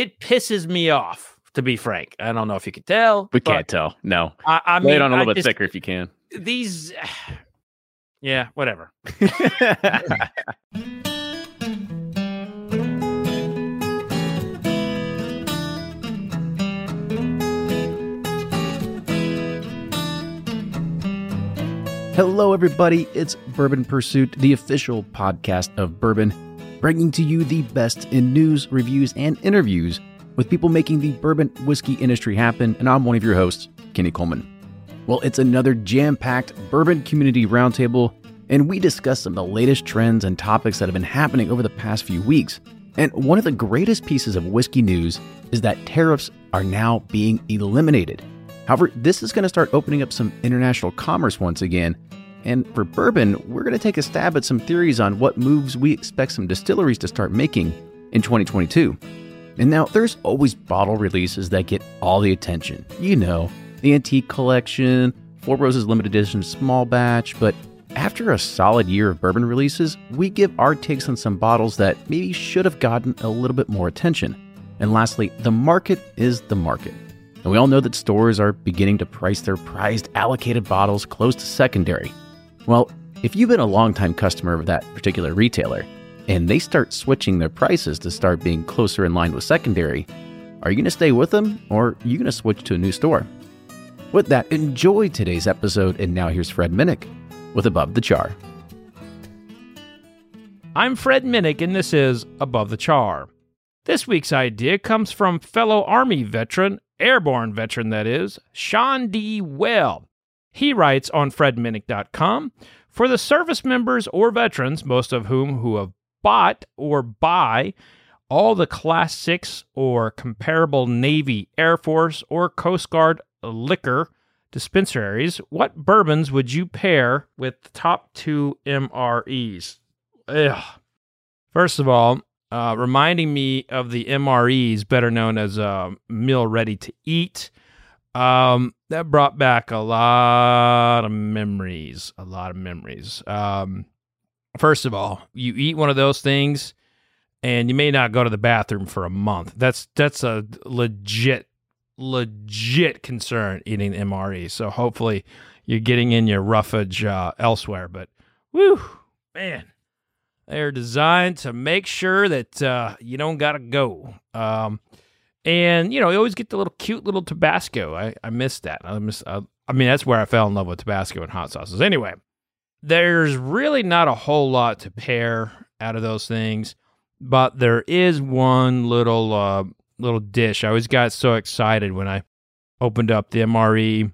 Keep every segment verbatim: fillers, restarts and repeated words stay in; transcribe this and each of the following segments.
it pisses me off, to be frank. I don't know if you can tell. We can't tell. No. I, I mean, lay it on a little I bit just, thicker if you can. These, yeah, whatever. Hello, everybody. It's Bourbon Pursuit, the official podcast of bourbon, bringing to you the best in news, reviews, and interviews with people making the bourbon whiskey industry happen. And I'm one of your hosts, Kenny Coleman. Well, it's another jam-packed bourbon community roundtable, and we discuss some of the latest trends and topics that have been happening over the past few weeks. And one of the greatest pieces of whiskey news is that tariffs are now being eliminated. However, this is going to start opening up some international commerce once again. And for bourbon, we're going to take a stab at some theories on what moves we expect some distilleries to start making in twenty twenty-two. And now, there's always bottle releases that get all the attention. You know, the Antique Collection, Four Roses Limited Edition Small Batch. But after a solid year of bourbon releases, we give our takes on some bottles that maybe should have gotten a little bit more attention. And lastly, the market is the market. And we all know that stores are beginning to price their prized allocated bottles close to secondary. Well, if you've been a longtime customer of that particular retailer, and they start switching their prices to start being closer in line with secondary, are you going to stay with them, or are you going to switch to a new store? With that, enjoy today's episode, and now here's Fred Minnick with Above the Char. I'm Fred Minnick, and this is Above the Char. This week's idea comes from fellow Army veteran, airborne veteran that is, Sean D. Well. He writes on fred minnick dot com, for the service members or veterans, most of whom who have bought or buy all the Class six or comparable Navy, Air Force, or Coast Guard liquor dispensaries, what bourbons would you pair with the top two M R Es? Ugh. First of all, Uh, reminding me of the M R Es, better known as uh, meal ready to eat. Um, that brought back a lot of memories, a lot of memories. Um, first of all, you eat one of those things and you may not go to the bathroom for a month. That's that's a legit, legit concern eating M R Es. So hopefully you're getting in your roughage uh, elsewhere, but whew, man. They're designed to make sure that uh, you don't got to go. Um, and, you know, you always get the little cute little Tabasco. I, I miss that. I, miss, I, I mean, that's where I fell in love with Tabasco and hot sauces. Anyway, there's really not a whole lot to pair out of those things, but there is one little uh, little dish. I always got so excited when I opened up the M R E.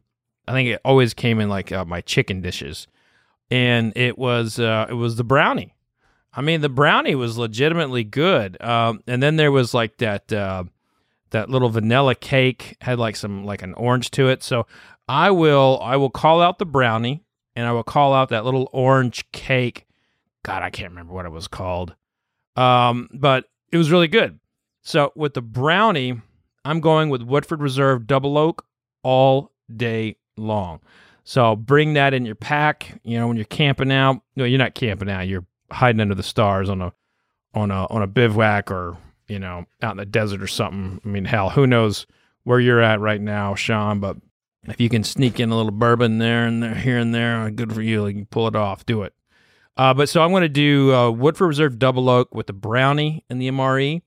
I think it always came in like uh, my chicken dishes. And it was uh, it was the brownie. I mean, the brownie was legitimately good, um, and then there was like that uh, that little vanilla cake had like some like an orange to it. So I will I will call out the brownie, and I will call out that little orange cake. God, I can't remember what it was called, um, but it was really good. So with the brownie, I'm going with Woodford Reserve Double Oak all day long. So bring that in your pack. You know, when you're camping out. No, you're not camping out. You're hiding under the stars on a on a on a bivouac, or you know, out in the desert or something. I mean, hell, who knows where you're at right now, Sean, but if you can sneak in a little bourbon there and there, here and there, good for you. Like, you can pull it off, do it. Uh, but so I'm going to do uh, Woodford Reserve Double Oak with the brownie and the M R E.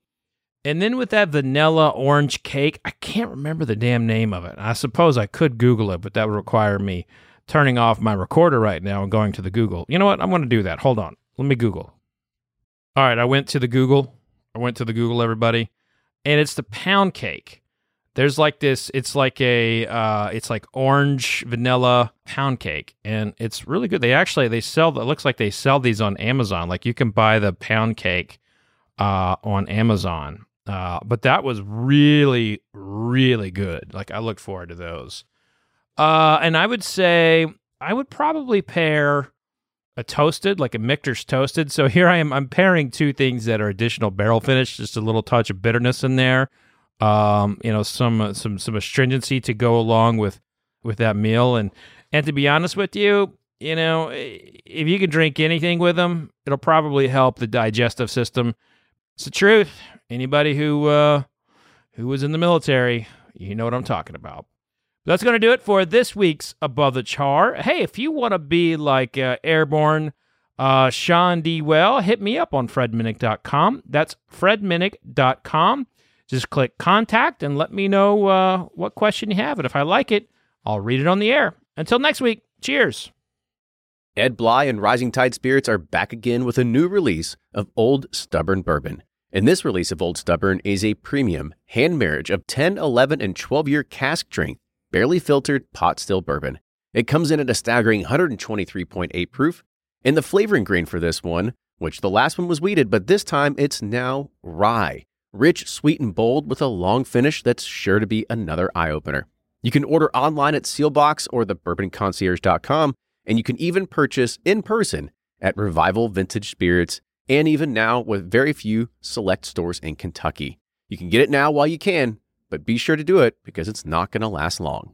And then with that vanilla orange cake, I can't remember the damn name of it. I suppose I could Google it, but that would require me turning off my recorder right now and going to the Google. You know what? I'm going to do that. Hold on. Let me Google. All right, I went to the Google. I went to the Google, everybody, and it's the pound cake. There's like this. It's like a. Uh, it's like orange vanilla pound cake, and it's really good. They actually they sell. It looks like they sell these on Amazon. Like you can buy the pound cake uh, on Amazon. Uh, but that was really, really good. Like I look forward to those. Uh, and I would say I would probably pair a toasted, like a Michter's toasted. So here I am, I'm pairing two things that are additional barrel finish, just a little touch of bitterness in there. Um, you know, some, uh, some, some astringency to go along with, with that meal. And, and to be honest with you, you know, if you can drink anything with them, it'll probably help the digestive system. It's the truth. Anybody who, uh, who was in the military, you know what I'm talking about. But that's going to do it for this week's Above the Char. Hey, if you want to be like uh, Airborne uh, Sean D. Well, hit me up on fred minnick dot com. That's fred minnick dot com. Just click contact and let me know uh, what question you have. And if I like it, I'll read it on the air. Until next week, cheers. Ed Bly and Rising Tide Spirits are back again with a new release of Old Stubborn Bourbon. And this release of Old Stubborn is a premium hand marriage of ten, eleven, and twelve-year cask strength, barely filtered pot still bourbon. It comes in at a staggering one twenty-three point eight proof. And the flavoring grain for this one, which the last one was wheated, but this time it's now rye. Rich, sweet, and bold with a long finish that's sure to be another eye-opener. You can order online at Sealbox or the bourbon concierge dot com, and you can even purchase in person at Revival Vintage Spirits and even now with very few select stores in Kentucky. You can get it now while you can, but be sure to do it because it's not going to last long.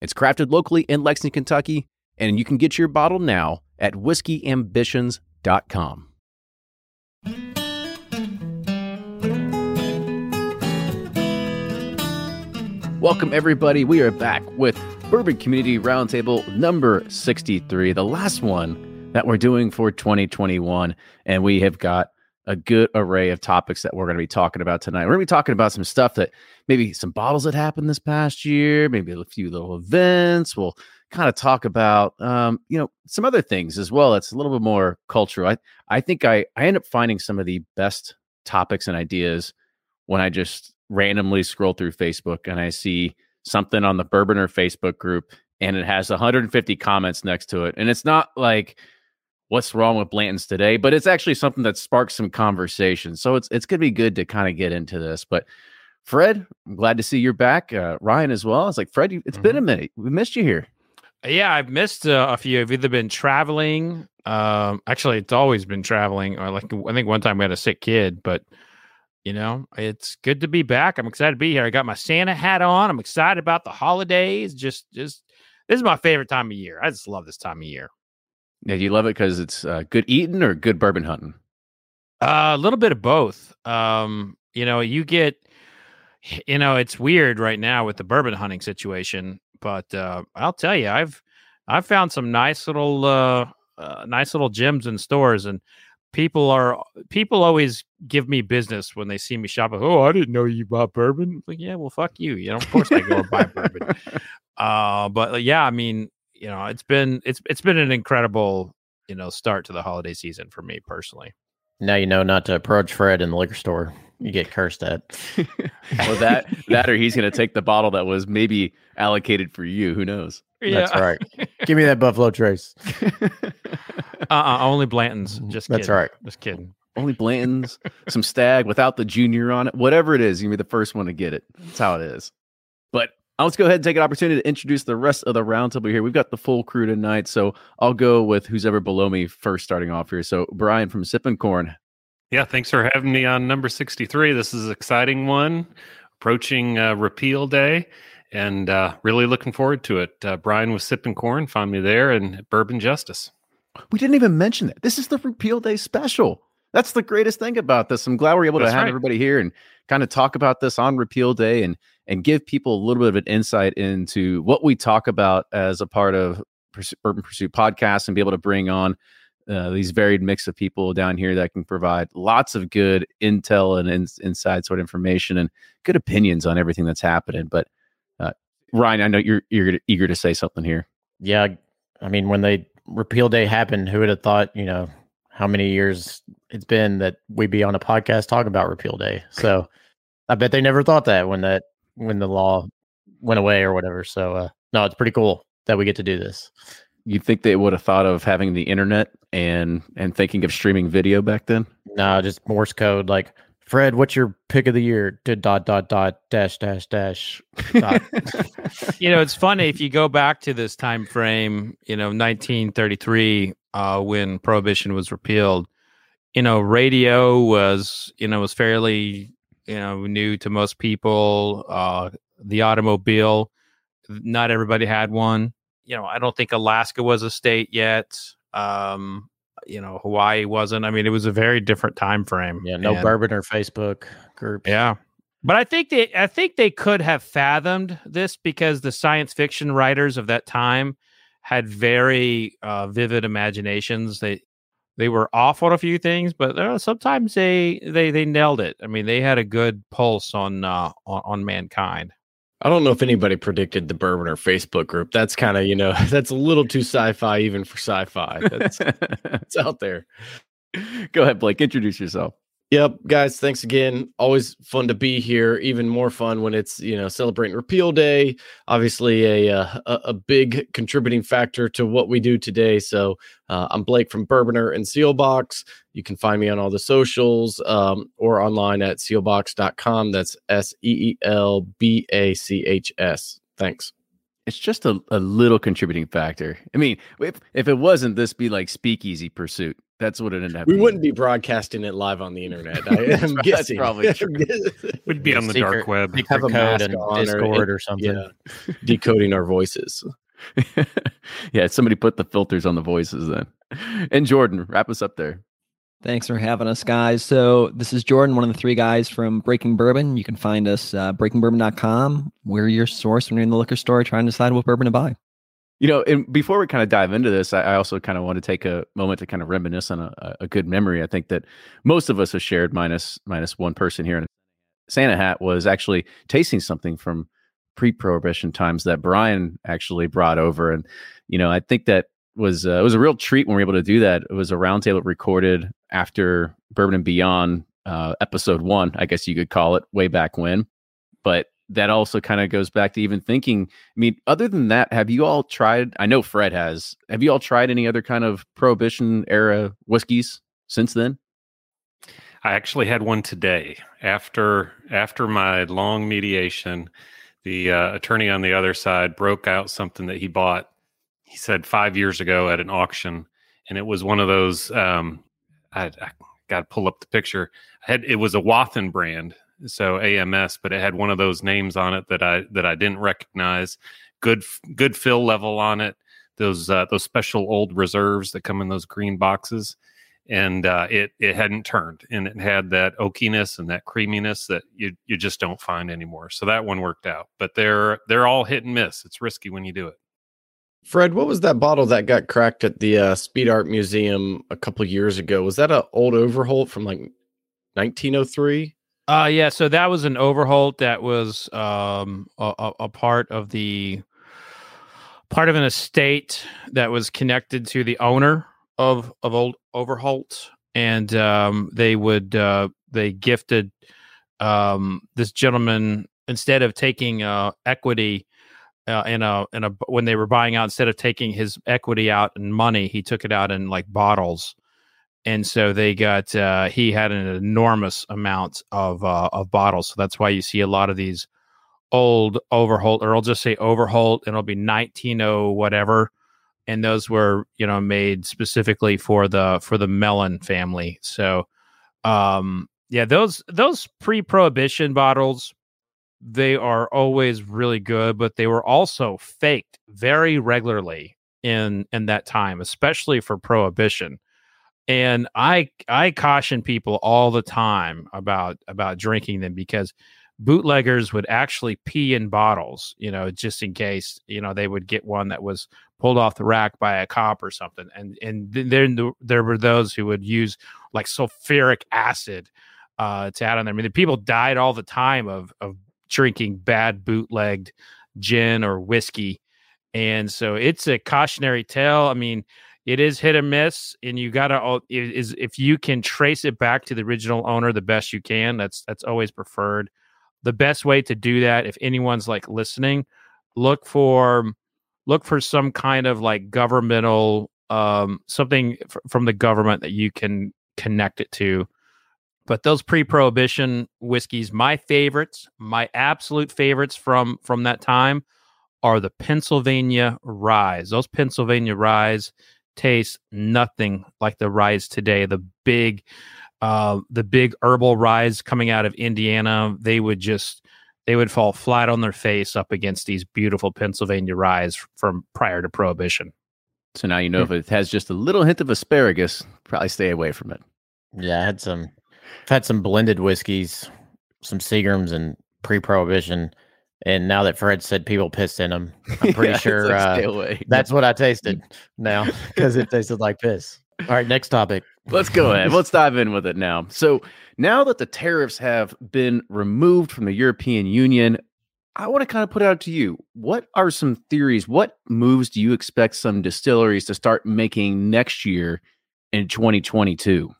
It's crafted locally in Lexington, Kentucky, and you can get your bottle now at whiskey ambitions dot com. Welcome, everybody. We are back with Bourbon Community Roundtable number sixty-three, the last one that we're doing for twenty twenty-one. And we have got a good array of topics that we're going to be talking about tonight. We're going to be talking about some stuff that maybe some bottles that happened this past year, maybe a few little events. We'll kind of talk about, um, you know, some other things as well. It's a little bit more cultural. I, I think I, I end up finding some of the best topics and ideas when I just randomly scroll through Facebook and I see something on the Bourboner Facebook group and it has one hundred fifty comments next to it. And it's not like, what's wrong with Blanton's today? But it's actually something that sparks some conversation. So it's it's going to be good to kind of get into this. But Fred, I'm glad to see you're back. Uh, Ryan as well. It's like, Fred, it's mm-hmm. been a minute. We missed you here. Yeah, I've missed uh, a few. I've either been traveling. Um, actually, it's always been traveling. Or like I think one time we had a sick kid. But, you know, it's good to be back. I'm excited to be here. I got my Santa hat on. I'm excited about the holidays. Just, just this is my favorite time of year. I just love this time of year. Yeah, do you love it because it's uh, good eating or good bourbon hunting? Uh, a little bit of both. Um, you know, you get, you know, it's weird right now with the bourbon hunting situation, but uh, I'll tell you, I've I've found some nice little uh, uh, nice little gems in stores, and people are people always give me business when they see me shopping. Oh, I didn't know you bought bourbon. I'm like, yeah, well, fuck you. You know, of course I go and buy bourbon. Uh, but yeah, I mean. You know, it's been it's it's been an incredible, you know, start to the holiday season for me personally. Now you know not to approach Fred in the liquor store. You get cursed at. Well, that that or he's going to take the bottle that was maybe allocated for you. Who knows? Yeah. That's right. Give me that Buffalo Trace. uh uh-uh, only Blanton's. Just kidding. That's right. Just kidding. Only Blanton's. Some stag without the junior on it. Whatever it is, you'll be the first one to get it. That's how it is. But let's go ahead and take an opportunity to introduce the rest of the roundtable here. We've got the full crew tonight, so I'll go with who's ever below me first starting off here. So, Brian from Sippin' Corn. Yeah, thanks for having me on number sixty-three. This is an exciting one, approaching uh, repeal day, and uh, really looking forward to it. Uh, Brian with Sippin' Corn, find me there, and Bourbon Justice. We didn't even mention that. This is the repeal day special. That's the greatest thing about this. I'm glad we're able That's to have right. everybody here and kind of talk about this on repeal day and and give people a little bit of an insight into what we talk about as a part of Pursuit, Bourbon Pursuit podcast and be able to bring on uh, these varied mix of people down here that can provide lots of good intel and in, inside sort of information and good opinions on everything that's happening. But uh, Ryan, I know you're you're eager to say something here. Yeah, I mean, when they repeal day happened, who would have thought? You know, how many years it's been that we'd be on a podcast talking about repeal day. So I bet they never thought that when that when the law went away or whatever. So uh, no, it's pretty cool that we get to do this. You think they would have thought of having the internet and and thinking of streaming video back then? No, just Morse code. Like, Fred, what's your pick of the year? Dot, dot, dot, dash, dash, dash. Dot. You know, it's funny. If you go back to this time frame, you know, nineteen thirty-three, uh, when Prohibition was repealed, you know, radio was, you know, was fairly, you know, new to most people. Uh, the automobile, not everybody had one. You know, I don't think Alaska was a state yet. Um, you know, Hawaii wasn't. I mean, it was a very different time frame. Yeah, no and, Bourbon or Facebook groups. Yeah, but I think they, I think they could have fathomed this because the science fiction writers of that time had very uh, vivid imaginations. They they were off on a few things, but uh, sometimes they they they nailed it. I mean, they had a good pulse on uh, on, on mankind. I don't know if anybody predicted the Bourbon or Facebook group. That's kind of, you know, that's a little too sci-fi even for sci-fi. That's it's out there. Go ahead, Blake. Introduce yourself. Yep, guys. Thanks again. Always fun to be here. Even more fun when it's, you know, celebrating Repeal Day. Obviously, a a, a big contributing factor to what we do today. So uh, I'm Blake from Bourboner and Sealbox. You can find me on all the socials um, or online at sealbox dot com. That's S E E L B A C H S. Thanks. It's just a, a little contributing factor. I mean, if if it wasn't, this be like Speakeasy Pursuit. That's what it ended up. We wouldn't be broadcasting it live on the internet. I am guessing. That's probably true. We'd be on the secret, dark web. Have code a mask and on Discord or, or something. Yeah. Decoding our voices. Yeah, somebody put the filters on the voices then. And Jordan, wrap us up there. Thanks for having us, guys. So this is Jordan, one of the three guys from Breaking Bourbon. You can find us uh, breaking bourbon dot com. We're your source when you're in the liquor store trying to decide what bourbon to buy. You know, and before we kind of dive into this, I, I also kind of want to take a moment to kind of reminisce on a, a good memory. I think that most of us have shared, minus minus one person here. And Santa Hat was actually tasting something from pre-Prohibition times that Brian actually brought over. And, you know, I think that was uh, it was a real treat when we were able to do that. It was a roundtable recorded after Bourbon and Beyond uh, episode one, I guess you could call it, way back when. But that also kind of goes back to even thinking, I mean, other than that, have you all tried, I know Fred has, have you all tried any other kind of Prohibition era whiskeys since then? I actually had one today. After after my long mediation, the uh, attorney on the other side broke out something that he bought, he said, five years ago at an auction. And it was one of those, um, I, I got to pull up the picture. I had, it was a Wathen brand. So A M S, but it had one of those names on it that I that I didn't recognize. Good good fill level on it. Those uh, those special old reserves that come in those green boxes, and uh, it it hadn't turned, and it had that oakiness and that creaminess that you you just don't find anymore. So that one worked out, but they're they're all hit and miss. It's risky when you do it. Fred, what was that bottle that got cracked at the uh, Speed Art Museum a couple years ago? Was that an old Overholt from like nineteen oh three? Uh, yeah, so that was an Overholt that was um, a, a part of the part of an estate that was connected to the owner of of old Overholt, and um, they would uh, they gifted um, this gentleman, instead of taking uh, equity uh, in a in a when they were buying out, instead of taking his equity out in money, he took it out in like bottles. And so they got, uh, he had an enormous amount of uh, of bottles. So that's why you see a lot of these old Overholt, or I'll just say Overholt, and it'll be nineteen oh whatever. And those were, you know, made specifically for the for the Mellon family. So, um, yeah, those those pre-Prohibition bottles, they are always really good, but they were also faked very regularly in in that time, especially for Prohibition. And I I caution people all the time about about drinking them, because bootleggers would actually pee in bottles, you know, just in case, you know, they would get one that was pulled off the rack by a cop or something. And and then the, there were those who would use like sulfuric acid uh, to add on there. I mean, the people died all the time of of drinking bad bootlegged gin or whiskey. And so it's a cautionary tale. I mean, it is hit or miss, and you got to, is if you can trace it back to the original owner, the best you can. That's that's always preferred. The best way to do that, if anyone's like listening, look for look for some kind of like governmental um, something f- from the government that you can connect it to. But those pre-prohibition whiskeys, my favorites, my absolute favorites from from that time, are the Pennsylvania Ryes. Those Pennsylvania Ryes taste nothing like the Ryes today. The big, uh, the big herbal Ryes coming out of Indiana, they would just, they would fall flat on their face up against these beautiful Pennsylvania Ryes from prior to Prohibition. So now you know, mm-hmm. if it has just a little hint of asparagus, probably stay away from it. Yeah, I had some, I've had some blended whiskeys, some Seagrams, and pre-Prohibition. And now that Fred said people pissed in them, I'm pretty yeah, sure like uh, that's what I tasted now, because it tasted like piss. All right, next topic. Let's go ahead. Let's dive in with it now. So now that the tariffs have been removed from the European Union, I want to kind of put out to you, what are some theories? What moves do you expect some distilleries to start making next year in twenty twenty-two?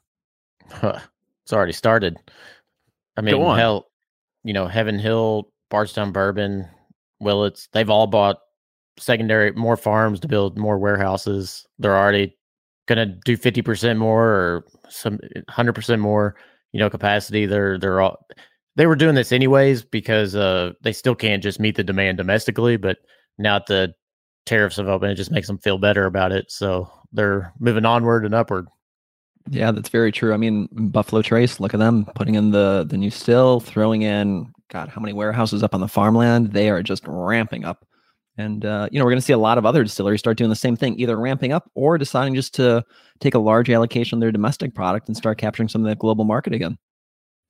Huh, it's already started. I mean, hell, you know, Heaven Hill, Bardstown Bourbon, Willets, they've all bought secondary, more farms to build more warehouses. They're already going to do fifty percent more or some one hundred percent more, you know, capacity. They're, they're all, they were doing this anyways, because uh, they still can't just meet the demand domestically, but now that the tariffs have opened, it just makes them feel better about it. So they're moving onward and upward. Yeah, that's very true. I mean, Buffalo Trace, look at them putting in the, the new still, throwing in, God, how many warehouses up on the farmland? They are just ramping up. And, uh, you know, we're going to see a lot of other distilleries start doing the same thing, either ramping up or deciding just to take a large allocation of their domestic product and start capturing some of that global market again.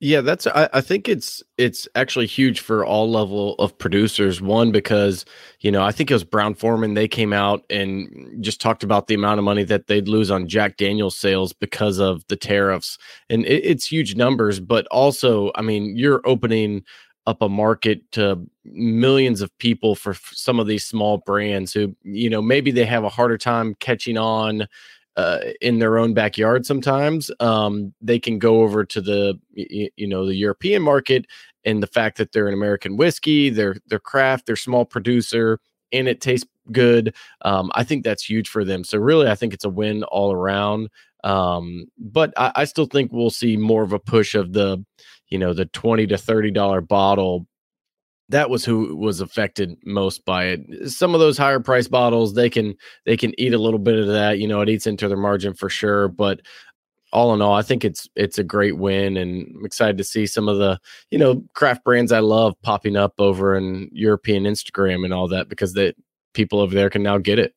Yeah, that's, I, I think it's, it's actually huge for all level of producers. One, because, you know, I think it was Brown-Forman. They came out and just talked about the amount of money that they'd lose on Jack Daniels sales because of the tariffs, and it, it's huge numbers. But also, I mean, you're opening up a market to millions of people for f- some of these small brands who, you know, maybe they have a harder time catching on Uh, in their own backyard. Sometimes um, they can go over to the, you, you know, the European market, and the fact that they're an American whiskey, they're, they're craft, they're small producer, and it tastes good. Um, I think that's huge for them. So really, I think it's a win all around. Um, but I, I still think we'll see more of a push of the, you know, the twenty to thirty dollars bottle. That was who was affected most by it. Some of those higher price bottles, they can they can eat a little bit of that. You know, it eats into their margin for sure. But all in all, I think it's it's a great win, and I'm excited to see some of the, you know, craft brands I love popping up over in European Instagram and all that, because that people over there can now get it.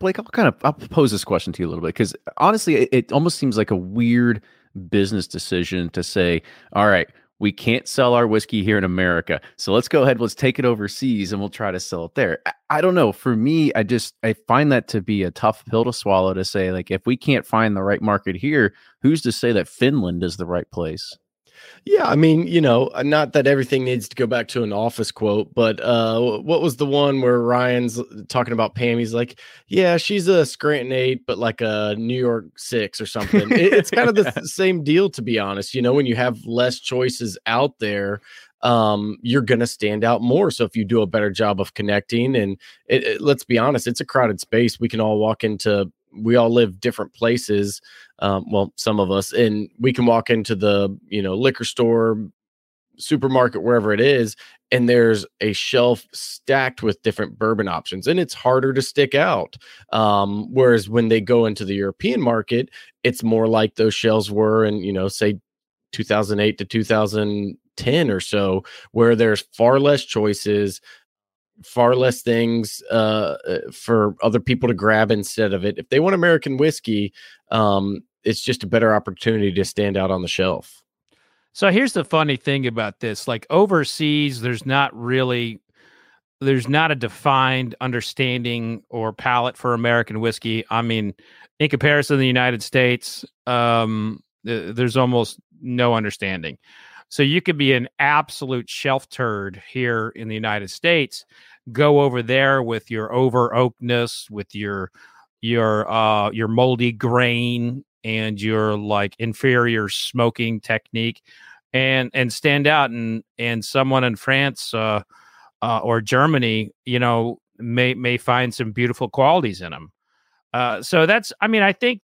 Blake, I'll kind of I'll pose this question to you a little bit, because honestly, it, it almost seems like a weird business decision to say, all right, we can't sell our whiskey here in America, so let's go ahead, let's take it overseas, and we'll try to sell it there. I, I don't know. For me, I just, I find that to be a tough pill to swallow, to say, like, if we can't find the right market here, who's to say that Finland is the right place? Yeah, I mean, you know, not that everything needs to go back to an Office quote, but uh, what was the one where Ryan's talking about Pam? He's like, yeah, she's a Scranton eight, but like a New York six or something. it, it's kind of the yeah. same deal, to be honest. You know, when you have less choices out there, um, you're going to stand out more. So if you do a better job of connecting, and it, it, let's be honest, it's a crowded space. We can all walk into, we all live different places. Um, well, some of us, and we can walk into the, you know, liquor store, supermarket, wherever it is, and there's a shelf stacked with different bourbon options, and it's harder to stick out. Um, whereas when they go into the European market, it's more like those shelves were in, you know, say two thousand eight to two thousand ten or so, where there's far less choices. far less things uh, for other people to grab instead of it. If they want American whiskey, um, it's just a better opportunity to stand out on the shelf. So here's the funny thing about this. Like overseas, there's not really, there's not a defined understanding or palate for American whiskey. I mean, in comparison to the United States, um, th- there's almost no understanding. So you could be an absolute shelf turd here in the United States, go over there with your over oakness, with your, your, uh, your moldy grain and your like inferior smoking technique and, and stand out. And, and someone in France, uh, uh, or Germany, you know, may, may find some beautiful qualities in them. Uh, so that's, I mean, I think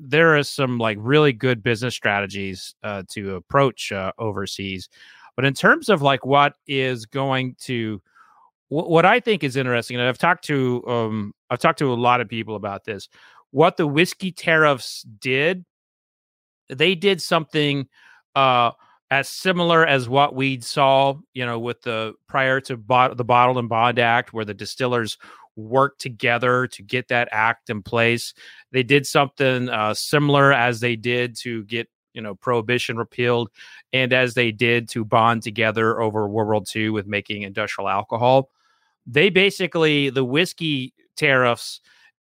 there is some like really good business strategies uh, to approach uh, overseas. But in terms of like what is going to, wh- what I think is interesting, and I've talked to, um, I've talked to a lot of people about this, what the whiskey tariffs did, they did something uh, as similar as what we saw, you know, with the prior to bot- the Bottled and Bond Act, where the distillers work together to get that act in place. They did something uh, similar as they did to get, you know, prohibition repealed, and as they did to bond together over World War Two with making industrial alcohol. They basically, the whiskey tariffs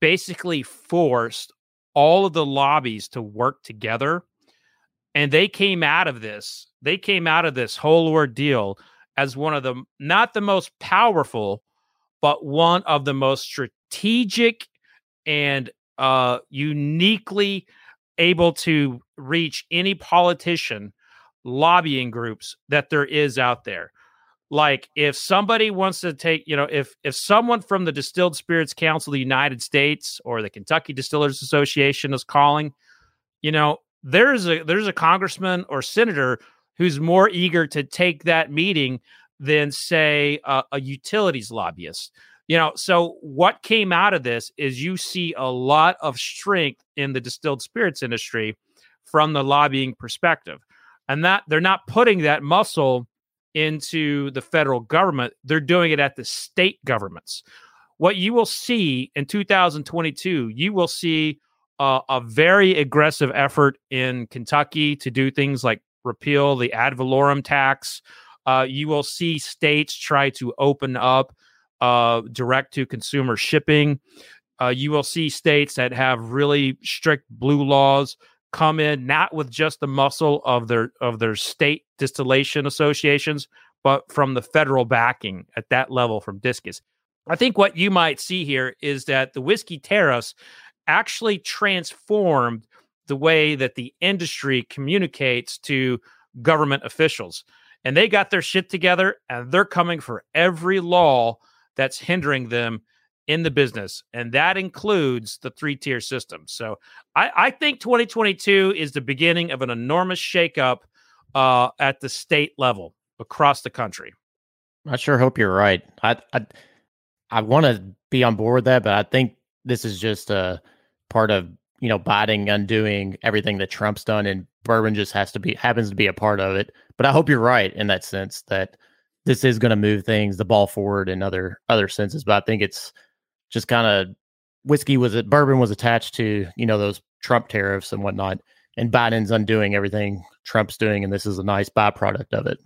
basically forced all of the lobbies to work together. And they came out of this, they came out of this whole ordeal as one of the, not the most powerful, but one of the most strategic and uh, uniquely able to reach any politician lobbying groups that there is out there. Like if somebody wants to take, you know, if if someone from the Distilled Spirits Council of the United States or the Kentucky Distillers Association is calling, you know, there's a there's a congressman or senator who's more eager to take that meeting than say uh, a utilities lobbyist, you know. So what came out of this is you see a lot of strength in the distilled spirits industry from the lobbying perspective, and that they're not putting that muscle into the federal government. They're doing it at the state governments. What you will see in two thousand twenty-two, you will see uh, a very aggressive effort in Kentucky to do things like repeal the ad valorem tax. Uh, you will see states try to open up uh, direct-to-consumer shipping. Uh, you will see states that have really strict blue laws come in, not with just the muscle of their of their state distillation associations, but from the federal backing at that level from DISCUS. I think what you might see here is that the whiskey tariffs actually transformed the way that the industry communicates to government officials. And they got their shit together, and they're coming for every law that's hindering them in the business. And that includes the three-tier system. So I, I think twenty twenty-two is the beginning of an enormous shakeup uh, at the state level across the country. I sure hope you're right. I I, I want to be on board with that, but I think this is just a part of, you know, Biden undoing everything that Trump's done, and bourbon just has to be happens to be a part of it. But I hope you're right in that sense that this is going to move things, the ball forward in other other senses. But I think it's just kind of whiskey was it bourbon was attached to, you know, those Trump tariffs and whatnot, and Biden's undoing everything Trump's doing, and this is a nice byproduct of it.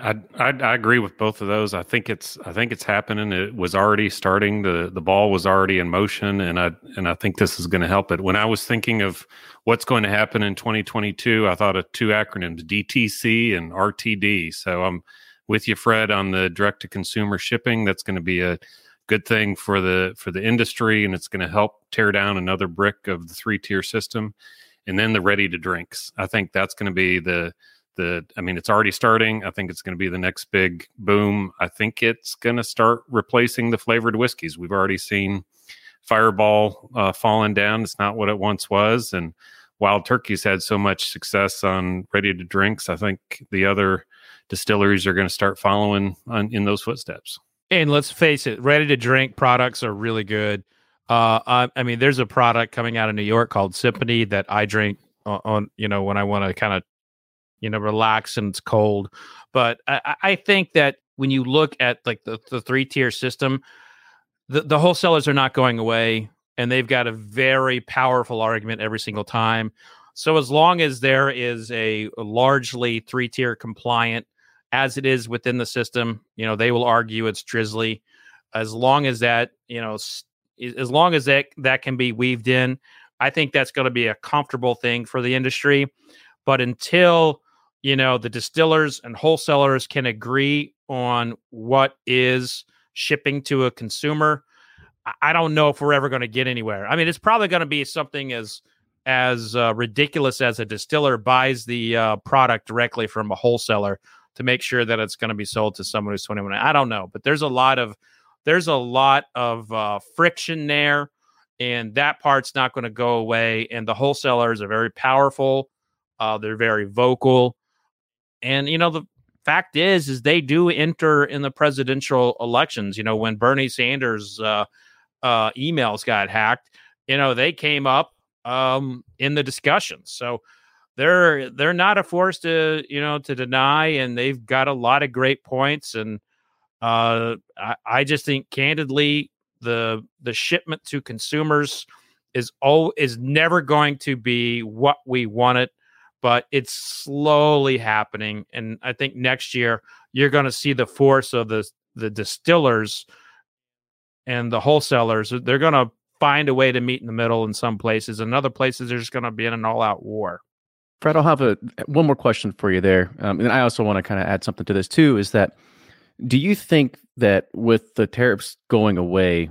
I, I I agree with both of those. I think it's I think it's happening. It was already starting. The the ball was already in motion, and I and I think this is going to help it. When I was thinking of what's going to happen in twenty twenty-two, I thought of two acronyms, D T C and R T D. So I'm with you, Fred, on the direct to consumer shipping. That's going to be a good thing for the for the industry, and it's going to help tear down another brick of the three tier system. And then the ready to drinks. I think that's going to be the The, I mean, it's already starting. I think it's going to be the next big boom. I think it's going to start replacing the flavored whiskeys. We've already seen Fireball uh, falling down. It's not what it once was. And Wild Turkey's had so much success on ready-to-drinks. I think the other distilleries are going to start following on, in those footsteps. And let's face it, ready-to-drink products are really good. Uh, I, I mean, there's a product coming out of New York called Symphony that I drink on, on you know, when I want to kind of you know, relax and it's cold. But I, I think that when you look at like the, the three tier system, the, the wholesalers are not going away, and they've got a very powerful argument every single time. So as long as there is a largely three tier compliant, as it is within the system, you know, they will argue it's drizzly. As long as that, you know, as long as that, that can be weaved in, I think that's going to be a comfortable thing for the industry. But until, you know, the distillers and wholesalers can agree on what is shipping to a consumer, I don't know if we're ever going to get anywhere. I mean, it's probably going to be something as as uh, ridiculous as a distiller buys the uh, product directly from a wholesaler to make sure that it's going to be sold to someone who's twenty-one. I don't know, but there's a lot of there's a lot of uh, friction there, and that part's not going to go away. And the wholesalers are very powerful. Uh, they're very vocal. And, you know, the fact is, is they do enter in the presidential elections. You know, when Bernie Sanders uh, uh, emails got hacked, you know, they came up um, in the discussions. So they're they're not a force to, you know, to deny. And they've got a lot of great points. And uh, I, I just think, candidly, the the shipment to consumers is all is never going to be what we want it, but it's slowly happening. And I think next year you're going to see the force of the the distillers and the wholesalers. They're going to find a way to meet in the middle in some places, and other places there's going to be in an all-out war. Fred, I'll have a one more question for you there, um, and I also want to kind of add something to this too, is that do you think that with the tariffs going away,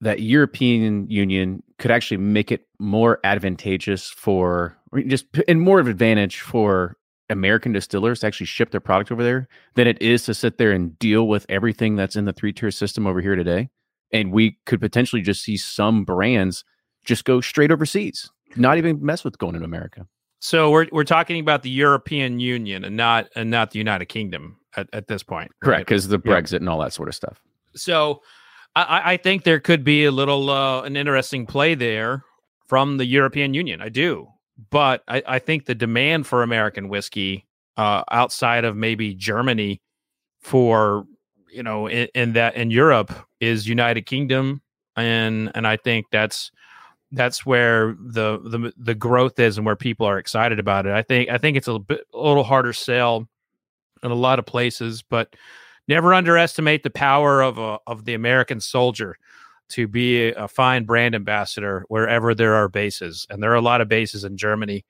that European Union could actually make it more advantageous for, or just and more of an advantage for American distillers to actually ship their product over there than it is to sit there and deal with everything that's in the three-tier system over here today? And we could potentially just see some brands just go straight overseas, not even mess with going to America. So we're we're talking about the European Union and not and not the United Kingdom at, at this point. Correct, because right? The Brexit, yeah, and all that sort of stuff. So I, I think there could be a little uh, an interesting play there from the European Union. I do. But I, I think the demand for American whiskey uh, outside of maybe Germany for, you know, in, in that in Europe is United Kingdom. And and I think that's That's where the, the the growth is and where people are excited about it. I think I think it's a little, bit, a little harder sell in a lot of places, but never underestimate the power of a, of the American soldier to be a, a fine brand ambassador wherever there are bases. And there are a lot of bases in Germany.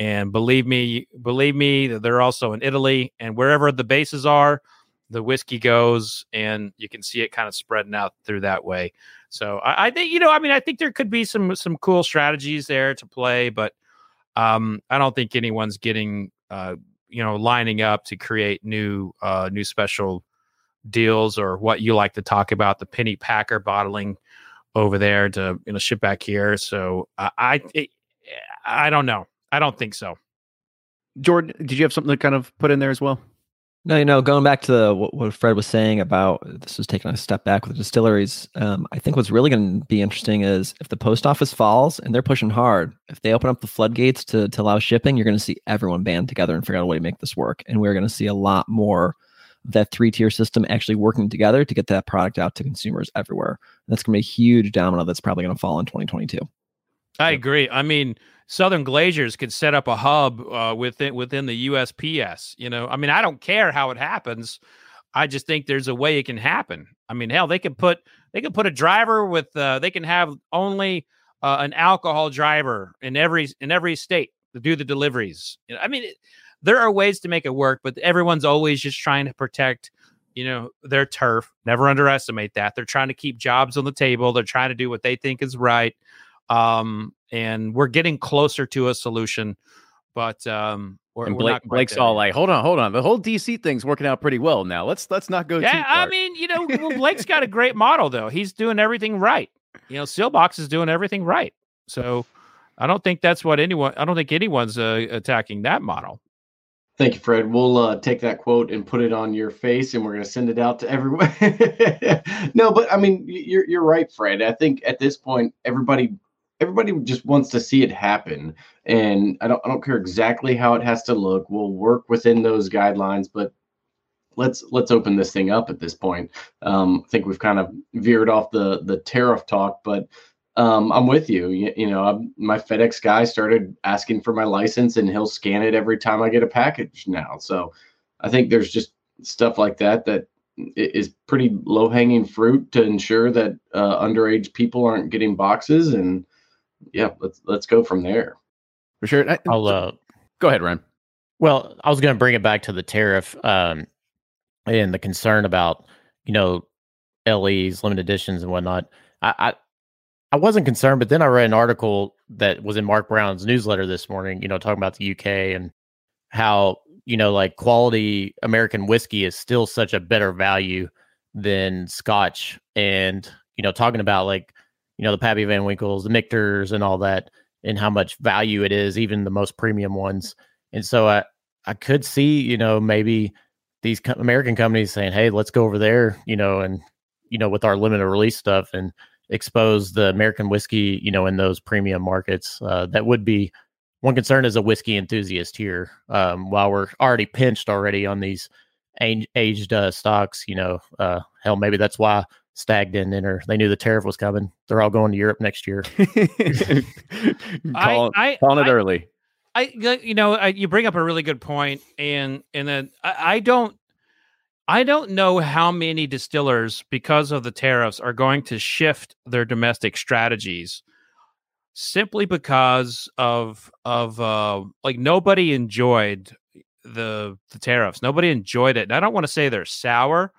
And believe me, believe me, that they're also in Italy. And wherever the bases are, the whiskey goes, and you can see it kind of spreading out through that way. So I, I think, you know, I mean, I think there could be some some cool strategies there to play, but um, I don't think anyone's getting, uh, you know, lining up to create new uh, new special deals or what you like to talk about, the penny packer bottling over there to, you know, ship back here. So uh, I it, I don't know. I don't think so. Jordan, did you have something to kind of put in there as well? No, you know, going back to the, what Fred was saying about this is taking a step back with the distilleries, um, I think what's really going to be interesting is if the post office falls and they're pushing hard, if they open up the floodgates to, to allow shipping, you're going to see everyone band together and figure out a way to make this work. And we're going to see a lot more of that three-tier system actually working together to get that product out to consumers everywhere. And that's going to be a huge domino that's probably going to fall in twenty twenty-two. I agree. I mean, Southern Glazers could set up a hub uh, within within the U S P S. You know, I mean, I don't care how it happens. I just think there's a way it can happen. I mean, hell, they could put they could put a driver with uh, they can have only uh, an alcohol driver in every in every state to do the deliveries. You know, I mean, it, there are ways to make it work, but everyone's always just trying to protect, you know, their turf. Never underestimate that. They're trying to keep jobs on the table. They're trying to do what they think is right. Um, and we're getting closer to a solution, but, um, we're, and Blake, we're not quite Blake's there. All like, hold on, hold on. The whole D C thing's working out pretty well now. Let's, let's not go. Yeah. Too far. I mean, you know, well, Blake's got a great model though. He's doing everything right. You know, Sealbox is doing everything right. So I don't think that's what anyone, I don't think anyone's uh, attacking that model. Thank you, Fred. We'll uh, take that quote and put it on your face, and we're going to send it out to everyone. No, but I mean, you're, you're right, Fred. I think at this point, everybody, Everybody just wants to see it happen, and I don't I don't care exactly how it has to look. We'll work within those guidelines, but let's let's open this thing up at this point. Um, I think we've kind of veered off the the tariff talk, but um, I'm with you. You, you know, I'm, my FedEx guy started asking for my license, and he'll scan it every time I get a package now. So I think there's just stuff like that that is pretty low hanging fruit to ensure that uh, underage people aren't getting boxes. And yeah, let's let's go from there. For sure. I, I'll uh, go ahead, Ryan. Well, I was going to bring it back to the tariff um, and the concern about, you know, L Es, limited editions and whatnot. I, I I wasn't concerned, but then I read an article that was in Mark Brown's newsletter this morning, you know, talking about the U K and how, you know, like quality American whiskey is still such a better value than Scotch. And, you know, talking about like, you know, the Pappy Van Winkles, the Michter's and all that, and how much value it is, even the most premium ones. And so I, I could see, you know, maybe these co- American companies saying, hey, let's go over there, you know, and, you know, with our limited release stuff and expose the American whiskey, you know, in those premium markets. Uh, that would be one concern as a whiskey enthusiast here. Um, while we're already pinched already on these age, aged uh, stocks, you know, uh, hell, maybe that's why Stag didn't enter. They knew the tariff was coming. They're all going to Europe next year. Call, I, I, calling it I, early. I, you know, I, you bring up a really good point, and and then I, I don't, I don't know how many distillers, because of the tariffs, are going to shift their domestic strategies, simply because of of uh, like nobody enjoyed the the tariffs. Nobody enjoyed it, and I don't want to say they're sour,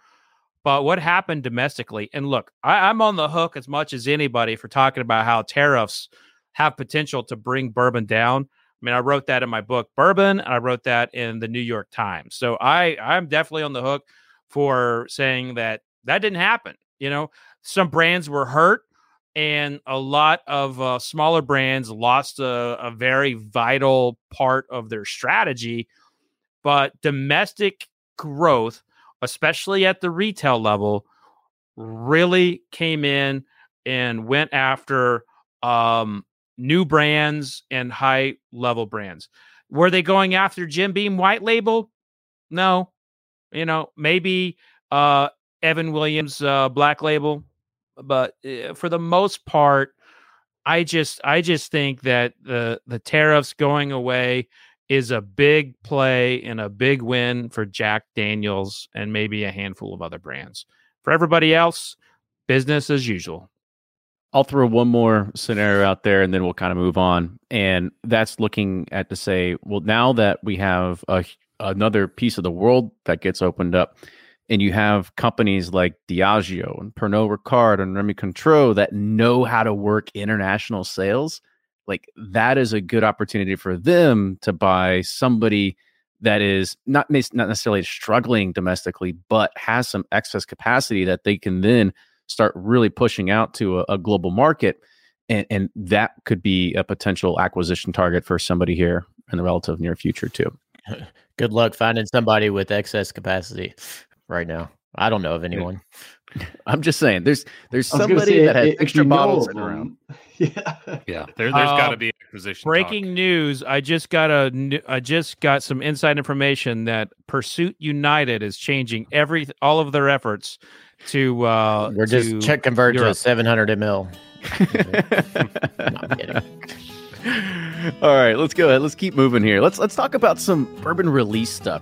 but what happened domestically? And look, I, I'm on the hook as much as anybody for talking about how tariffs have potential to bring bourbon down. I mean, I wrote that in my book, Bourbon, and I wrote that in the New York Times. So I, I'm definitely on the hook for saying that that didn't happen. You know, some brands were hurt, and a lot of uh, smaller brands lost a, a very vital part of their strategy. But domestic growth, especially at the retail level, really came in and went after um new brands and high level brands. Were they going after Jim Beam white label? No. You know, maybe uh, Evan Williams uh, black label, but uh, for the most part, I just I just think that the the tariffs going away is a big play and a big win for Jack Daniels and maybe a handful of other brands. For everybody else, business as usual. I'll throw one more scenario out there and then we'll kind of move on. And that's looking at to say, well, now that we have a, another piece of the world that gets opened up, and you have companies like Diageo and Pernod Ricard and Remy Cointreau that know how to work international sales, like that is a good opportunity for them to buy somebody that is not, not necessarily struggling domestically, but has some excess capacity that they can then start really pushing out to a, a global market. And, and that could be a potential acquisition target for somebody here in the relative near future too. Good luck finding somebody with excess capacity right now. I don't know of anyone. I'm just saying there's, there's somebody say, that has it, extra bottles in around. Yeah. Yeah. There, there's uh, gotta be acquisition. Breaking talk. News. I just got a, I just got some inside information that Pursuit United is changing every, all of their efforts to uh we're just to check convert Europe. To seven hundred milliliters. No, I'm kidding. All right, let's go ahead. Let's keep moving here. Let's let's talk about some bourbon release stuff.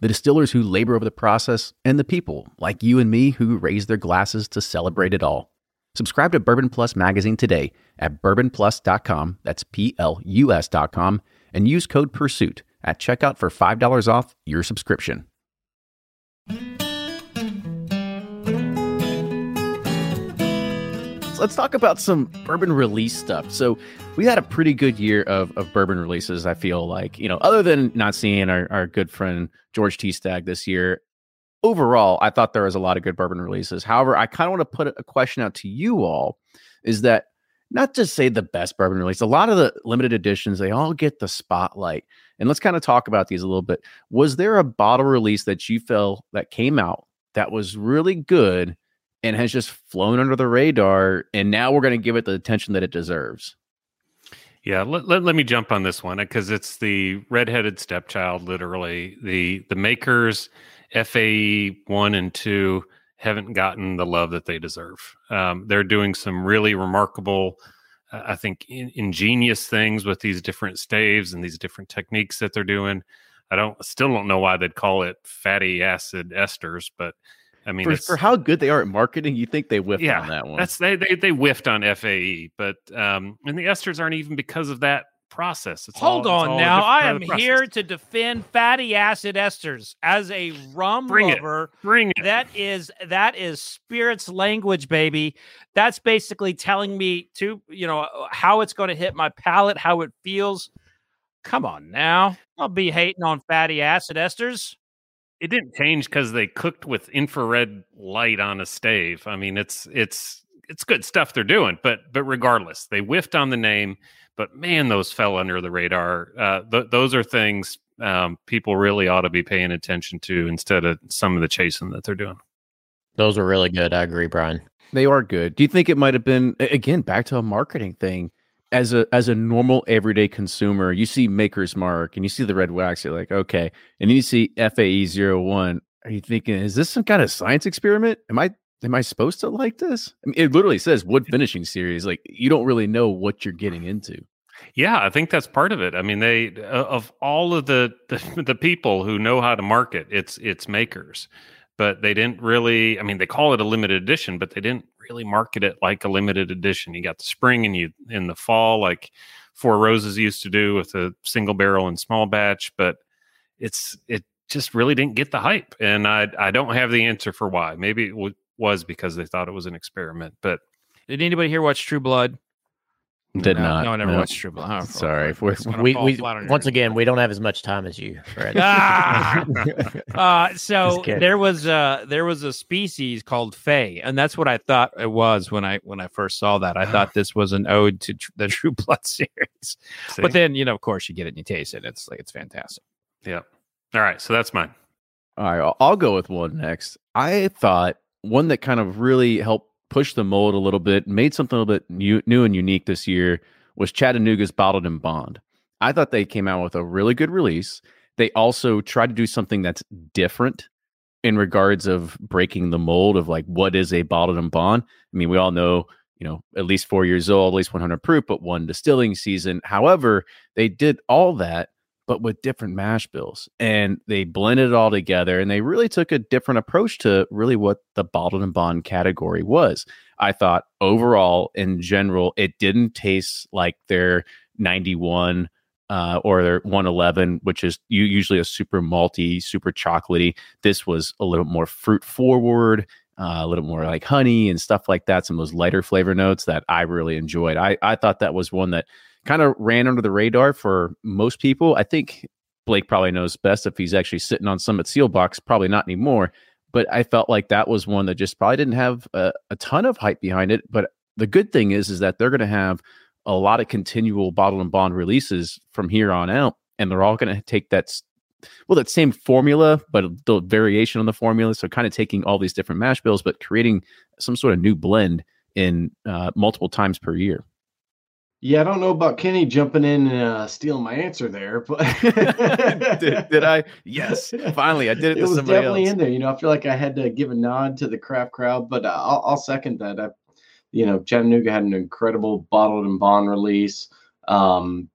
the distillers who labor over the process, and the people like you and me who raise their glasses to celebrate it all. Subscribe to Bourbon Plus magazine today at bourbon plus dot com, that's P L U S dot com, and use code PURSUIT at checkout for five dollars off your subscription. So let's talk about some bourbon release stuff. So we had a pretty good year of, of bourbon releases, I feel like, you know, other than not seeing our, our good friend George T. Stagg this year. Overall, I thought there was a lot of good bourbon releases. However, I kind of want to put a question out to you all, is that not just say the best bourbon release, a lot of the limited editions, they all get the spotlight. And let's kind of talk about these a little bit. Was there a bottle release that you felt that came out that was really good and has just flown under the radar, and now we're going to give it the attention that it deserves? Yeah, let, let, let me jump on this one, because it's the redheaded stepchild, literally. The the Maker's F A E one and two haven't gotten the love that they deserve. Um, they're doing some really remarkable, uh, I think, in, ingenious things with these different staves and these different techniques that they're doing. I don't still don't know why they'd call it fatty acid esters, but I mean, for, for how good they are at marketing, you think they whiffed yeah, on that one. That's they, they they whiffed on F A E, but um, and the esters aren't even because of that process. It's Hold all, on it's now, I am here to defend fatty acid esters as a rum Bring lover. It. Bring it. That is that is spirits language, baby. That's basically telling me to you know how it's going to hit my palate, how it feels. Come on now, I'll be hating on fatty acid esters. It didn't change because they cooked with infrared light on a stave. I mean, it's it's it's good stuff they're doing, but but regardless, they whiffed on the name. But man, those fell under the radar. Uh, th- those are things um, people really ought to be paying attention to instead of some of the chasing that they're doing. Those are really good. I agree, Brian. They are good. Do you think it might have been, again, back to a marketing thing? As a as a normal everyday consumer, you see Maker's Mark and you see the red wax, you're like, okay. And then you see F A E zero one. Are you thinking, is this some kind of science experiment? Am I am I supposed to like this? I mean, it literally says wood finishing series. Like, you don't really know what you're getting into. Yeah, I think that's part of it. I mean, they uh, of all of the, the the people who know how to market, it's it's Maker's. But they didn't really, I mean, they call it a limited edition, but they didn't really market it like a limited edition. You got the spring and you in the fall, like Four Roses used to do with a single barrel and small batch, but it's it just really didn't get the hype. And I I don't have the answer for why. Maybe it w- was because they thought it was an experiment. But did anybody here watch True Blood? Did no, not. No, I never no. watched True Blood. Oh, sorry. If we're, we, we, once again, we don't have as much time as you, Fred. ah! uh, so there was uh there was a species called Fae, and that's what I thought it was when I when I first saw that. I thought this was an ode to tr- the True Blood series. See? But then, you know, of course, you get it and you taste it. It's like it's fantastic. Yeah. All right. So that's mine. All right. I'll, I'll go with one next. I thought one that kind of really helped push the mold a little bit, made something a little bit new, new and unique this year, was Chattanooga's Bottled and Bond. I thought they came out with a really good release. They also tried to do something that's different in regards of breaking the mold of like, what is a Bottled and Bond? I mean, we all know, you know, at least four years old, at least one hundred proof, but one distilling season. However, they did all that, but with different mash bills, and they blended it all together, and they really took a different approach to really what the Bottled and Bond category was. I thought overall, in general, it didn't taste like their ninety-one uh, or their one eleven, which is usually a super malty, super chocolatey. This was a little more fruit forward, uh, a little more like honey and stuff like that. Some of those lighter flavor notes that I really enjoyed. I, I thought that was one that kind of ran under the radar for most people. I think Blake probably knows best if he's actually sitting on Summit Seal Box, probably not anymore. But I felt like that was one that just probably didn't have a, a ton of hype behind it. But the good thing is, is that they're going to have a lot of continual Bottled and Bond releases from here on out. And they're all going to take that well, that same formula, but the variation on the formula. So kind of taking all these different mash bills, but creating some sort of new blend in uh, multiple times per year. Yeah, I don't know about Kenny jumping in and uh, stealing my answer there, but did, did I? Yes, finally, I did it. It to was somebody definitely else. In there. You know, I feel like I had to give a nod to the craft crowd, but I'll, I'll second that. I, you know, Chattanooga had an incredible bottled and bond release. Um,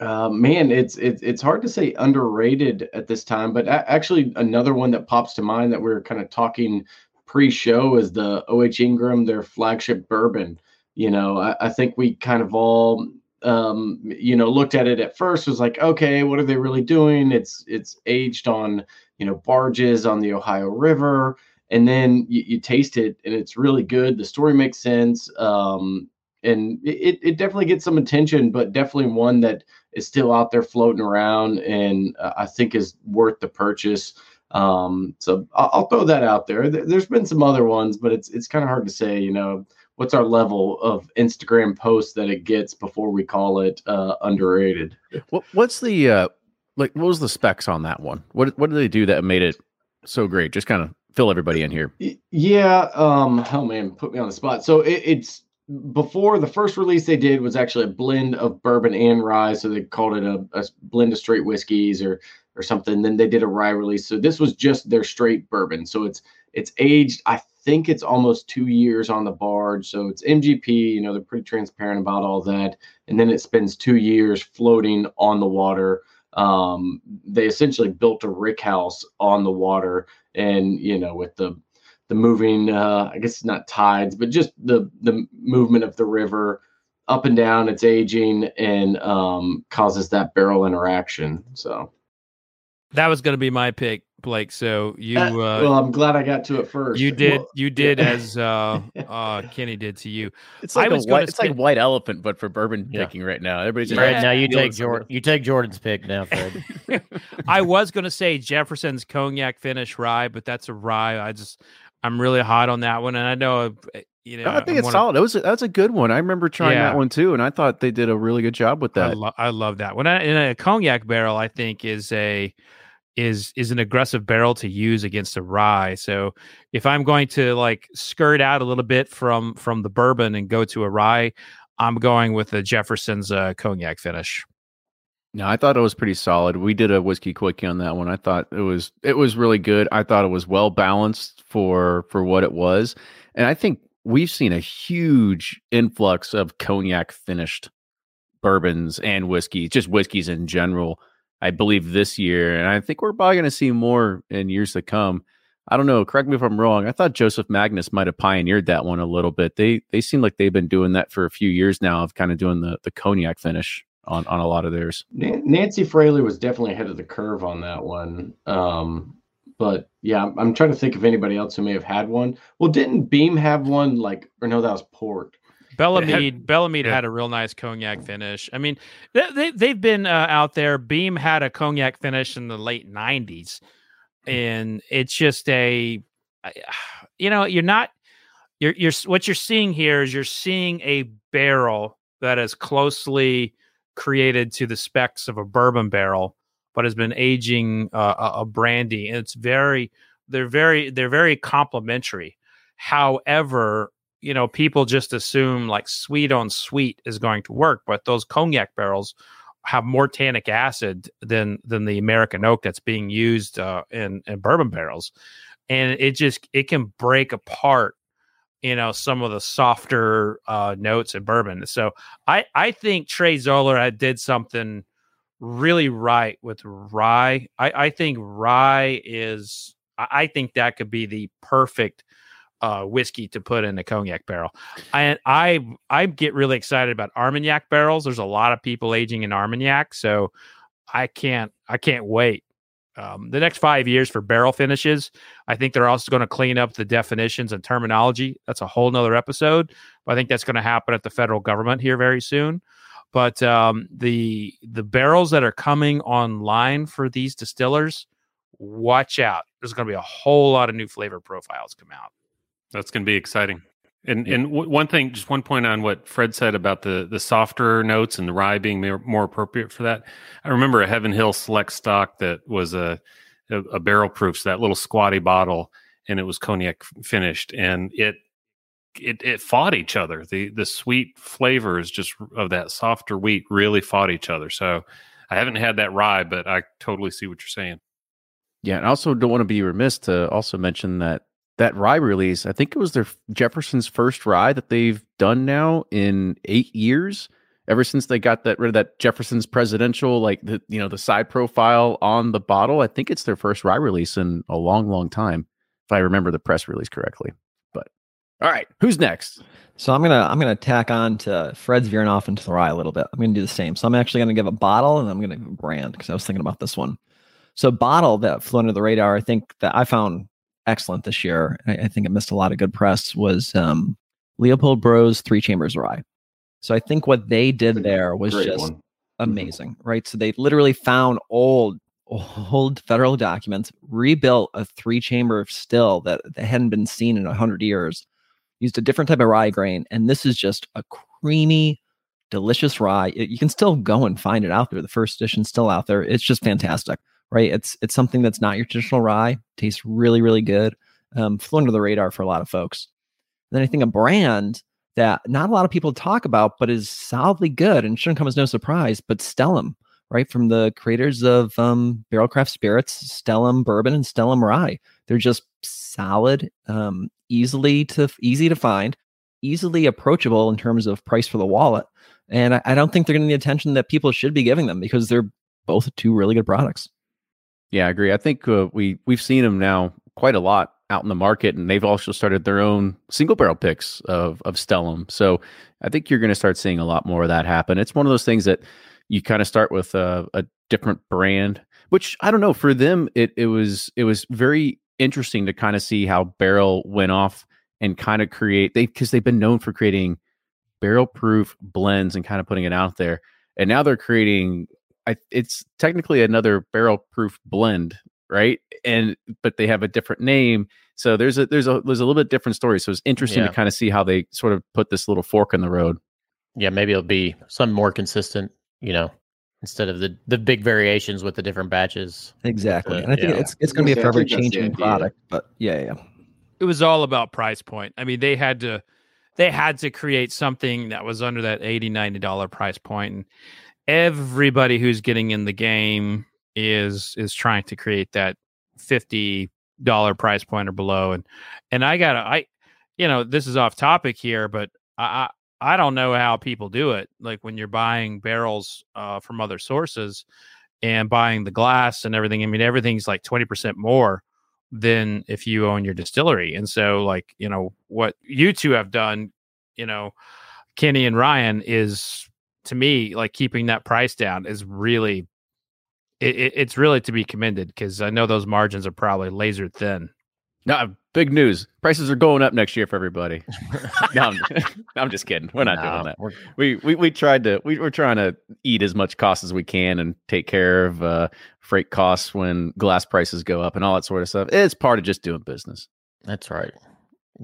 uh, man, it's it's it's hard to say underrated at this time, but actually another one that pops to mind that we were kind of talking pre-show is the O H Ingram, their flagship bourbon. You know, I, I think we kind of all, um, you know, looked at it at first was like, okay, what are they really doing? It's it's aged on, you know, barges on the Ohio River. And then you, you taste it and it's really good. The story makes sense. Um, and it, it definitely gets some attention, but definitely one that is still out there floating around and uh, I think is worth the purchase. Um, so I'll, I'll throw that out there. There's been some other ones, but it's it's kind of hard to say, you know, what's our level of Instagram posts that it gets before we call it uh, underrated? What, what's the uh, like? What was the specs on that one? What what did they do that made it so great? Just kind of fill everybody in here. Yeah. Um, oh man, put me on the spot. So it, it's before the first release they did was actually a blend of bourbon and rye. So they called it a, a blend of straight whiskeys or or something. Then they did a rye release. So this was just their straight bourbon. So it's it's aged. I think it's almost two years on the barge. So it's M G P, you know, they're pretty transparent about all that. And then it spends two years floating on the water. Um, they essentially built a rick house on the water and, you know, with the, the moving, uh, I guess not tides, but just the, the movement of the river up and down, it's aging and, um, causes that barrel interaction. So that was going to be my pick, Blake. So you, uh, well, I'm glad I got to it first. You did, well, you did yeah. as uh, uh, Kenny did to you. It's like I was white, it's spin- like white elephant, but for bourbon yeah. picking right now. Everybody's just yeah. right now. You take Jordan. You take Jordan's pick now, Fred. I was going to say Jefferson's cognac finish rye, but that's a rye. I just, I'm really hot on that one, and I know you know. No, I think I it's wanna... solid. It was a, that's a good one. I remember trying yeah. that one too, and I thought they did a really good job with that. I, lo- I love that one. And a cognac barrel, I think, is a is is an aggressive barrel to use against a rye. So if I'm going to like skirt out a little bit from from the bourbon and go to a rye, I'm going with the Jefferson's uh, cognac finish. No, I thought it was pretty solid. We did a whiskey quickie on that one. I thought it was it was really good. I thought it was well balanced for for what it was. And I think we've seen a huge influx of cognac finished bourbons and whiskeys, just whiskeys in general. I believe this year, and I think we're probably going to see more in years to come. I don't know. Correct me if I'm wrong. I thought Joseph Magnus might have pioneered that one a little bit. They they seem like they've been doing that for a few years now of kind of doing the, the cognac finish on, on a lot of theirs. Nancy Fraley was definitely ahead of the curve on that one. Um, but yeah, I'm, I'm trying to think of anybody else who may have had one. Well, didn't Beam have one like, or no, that was Port. Bellmead, Bellmead yeah. had a real nice cognac finish. I mean, they, they, they've been uh, out there. Beam had a cognac finish in the late nineties. And it's just a, you know, you're not, you're, you're, what you're seeing here is you're seeing a barrel that is closely created to the specs of a bourbon barrel, but has been aging uh, a brandy. And it's very, they're very, they're very complementary. However, you know, people just assume like sweet on sweet is going to work, but those cognac barrels have more tannic acid than than the American oak that's being used uh, in, in bourbon barrels, and it just it can break apart, you know, some of the softer uh, notes in bourbon. So I I think Trey Zoller did something really right with rye. I I think rye is I think that could be the perfect Uh, whiskey to put in a cognac barrel. I, I I get really excited about Armagnac barrels. There's a lot of people aging in Armagnac, so I can't I can't wait. Um, the next five years for barrel finishes, I think they're also going to clean up the definitions and terminology. That's a whole nother episode. I think that's going to happen at the federal government here very soon. But um, the the barrels that are coming online for these distillers, watch out. There's going to be a whole lot of new flavor profiles come out. That's going to be exciting. And and w- one thing, just one point on what Fred said about the the softer notes and the rye being more appropriate for that. I remember a Heaven Hill Select stock that was a a, a barrel proof, so that little squatty bottle, and it was cognac finished, and it it it fought each other. The the sweet flavors just of that softer wheat really fought each other. So I haven't had that rye, but I totally see what you're saying. Yeah, and I also don't want to be remiss to also mention that that rye release, I think it was their Jefferson's first rye that they've done now in eight years. Ever since they got that rid of that Jefferson's presidential, like the you know the side profile on the bottle, I think it's their first rye release in a long, long time, if I remember the press release correctly. But all right, who's next? So I'm gonna I'm gonna tack on to Fred's veering off into the rye a little bit. I'm gonna do the same. So I'm actually gonna give a bottle and I'm gonna give a brand because I was thinking about this one. So bottle that flew under the radar, I think that I found excellent this year, I, I think it missed a lot of good press, was um, Leopold Bros Three Chambers Rye. So I think what they did there was just one. Amazing, right? So they literally found old, old federal documents, rebuilt a three chamber still that, that hadn't been seen in one hundred years, used a different type of rye grain. And this is just a creamy, delicious rye. It, you can still go and find it out there. The first edition's still out there. It's just fantastic. Right, it's it's something that's not your traditional rye. Tastes really, really good. Um, flew under the radar for a lot of folks. And then I think a brand that not a lot of people talk about, but is solidly good and shouldn't come as no surprise. But Stellum, right, from the creators of um, Barrelcraft Spirits, Stellum Bourbon and Stellum Rye. They're just solid, um, easily to easy to find, easily approachable in terms of price for the wallet. And I, I don't think they're getting the attention that people should be giving them because they're both two really good products. Yeah, I agree. I think uh, we, we've seen them now quite a lot out in the market, and they've also started their own single barrel picks of of Stellum. So I think you're going to start seeing a lot more of that happen. It's one of those things that you kind of start with a, a different brand, which I don't know, for them, it it was it was very interesting to kind of see how barrel went off and kind of create, they because they've been known for creating barrel proof blends and kind of putting it out there. And now they're creating... I, it's technically another barrel proof blend, right? And but they have a different name, so there's a there's a there's a little bit different story. So it's interesting yeah. to kind of see how they sort of put this little fork in the road. Yeah, maybe it'll be some more consistent, you know, instead of the the big variations with the different batches. Exactly, but, and I think yeah. it's it's going to be a forever changing product. But yeah, yeah, it was all about price point. I mean, they had to they had to create something that was under that eighty dollars, ninety dollars price point, and everybody who's getting in the game is is trying to create that fifty dollars price point or below. And and I gotta I you know, this is off topic here, but I I don't know how people do it. Like when you're buying barrels uh, from other sources and buying the glass and everything, I mean everything's like twenty percent more than if you own your distillery. And so like, you know, what you two have done, you know, Kenny and Ryan, is to me, like keeping that price down is really, it, it, it's really to be commended, because I know those margins are probably laser thin. No, big news. Prices are going up next year for everybody. no, I'm, I'm just kidding. We're not no, doing that. We're, we, we, we tried to, we, we're trying to eat as much cost as we can and take care of uh, freight costs when glass prices go up and all that sort of stuff. It's part of just doing business. That's right.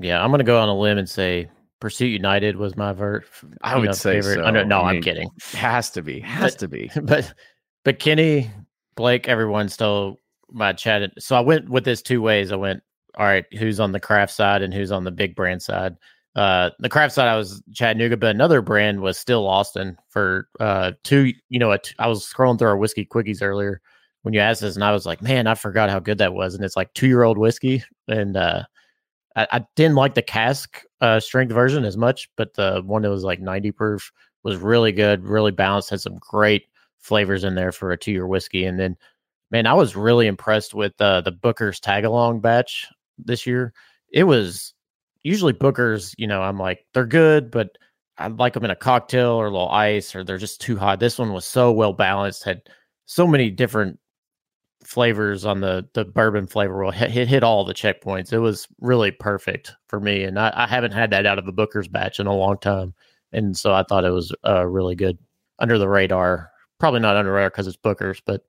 Yeah. I'm going to go on a limb and say Pursuit United was my ver- I would know, say favorite. So. Under, no, I mean, I'm kidding. Has to be. Has but, to be. But but Kenny, Blake, everyone stole my chat. So I went with this two ways. I went, all right, who's on the craft side and who's on the big brand side? Uh, the craft side, I was Chattanooga, but another brand was still Austin for uh, two. You know, a t- I was scrolling through our whiskey quickies earlier when you asked this, and I was like, man, I forgot how good that was. And it's like two-year-old whiskey. And uh, I, I didn't like the cask uh, strength version as much, but the one that was like ninety proof was really good, really balanced, had some great flavors in there for a two year whiskey. And then, man, I was really impressed with uh, the Booker's Tagalong batch this year. It was usually Booker's, you know, I'm like, they're good, but I like them in a cocktail or a little ice, or they're just too hot. This one was so well balanced, had so many different flavors on the the bourbon flavor. Will hit, hit hit all the checkpoints. It was really perfect for me, and I, I haven't had that out of the Booker's batch in a long time, and so I thought it was uh really good. Under the radar, probably not under radar because it's Booker's, but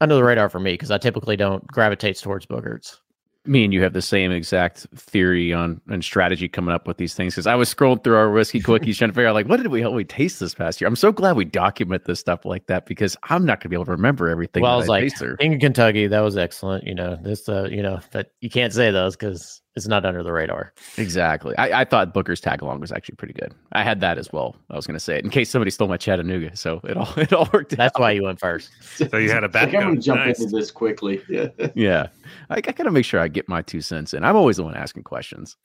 under the radar for me because I typically don't gravitate towards Booker's. me and you have the same exact theory on and strategy coming up with these things, because I was scrolling through our whiskey quickies trying to figure out, like, what did we we taste this past year? I'm so glad we document this stuff like that, because I'm not gonna be able to remember everything. Well, I was I like in Kentucky, that was excellent. You know, this, uh, you know, but you can't say those because it's not under the radar. Exactly. I, I thought Booker's tag along was actually pretty good. I had that as well. I was going to say it in case somebody stole my Chattanooga. So it all it all worked. That's out. Why you went first. So you had a back. I'm going to jump nice. into this quickly. Yeah. yeah. I, I got to make sure I get my two cents in. I'm always the one asking questions.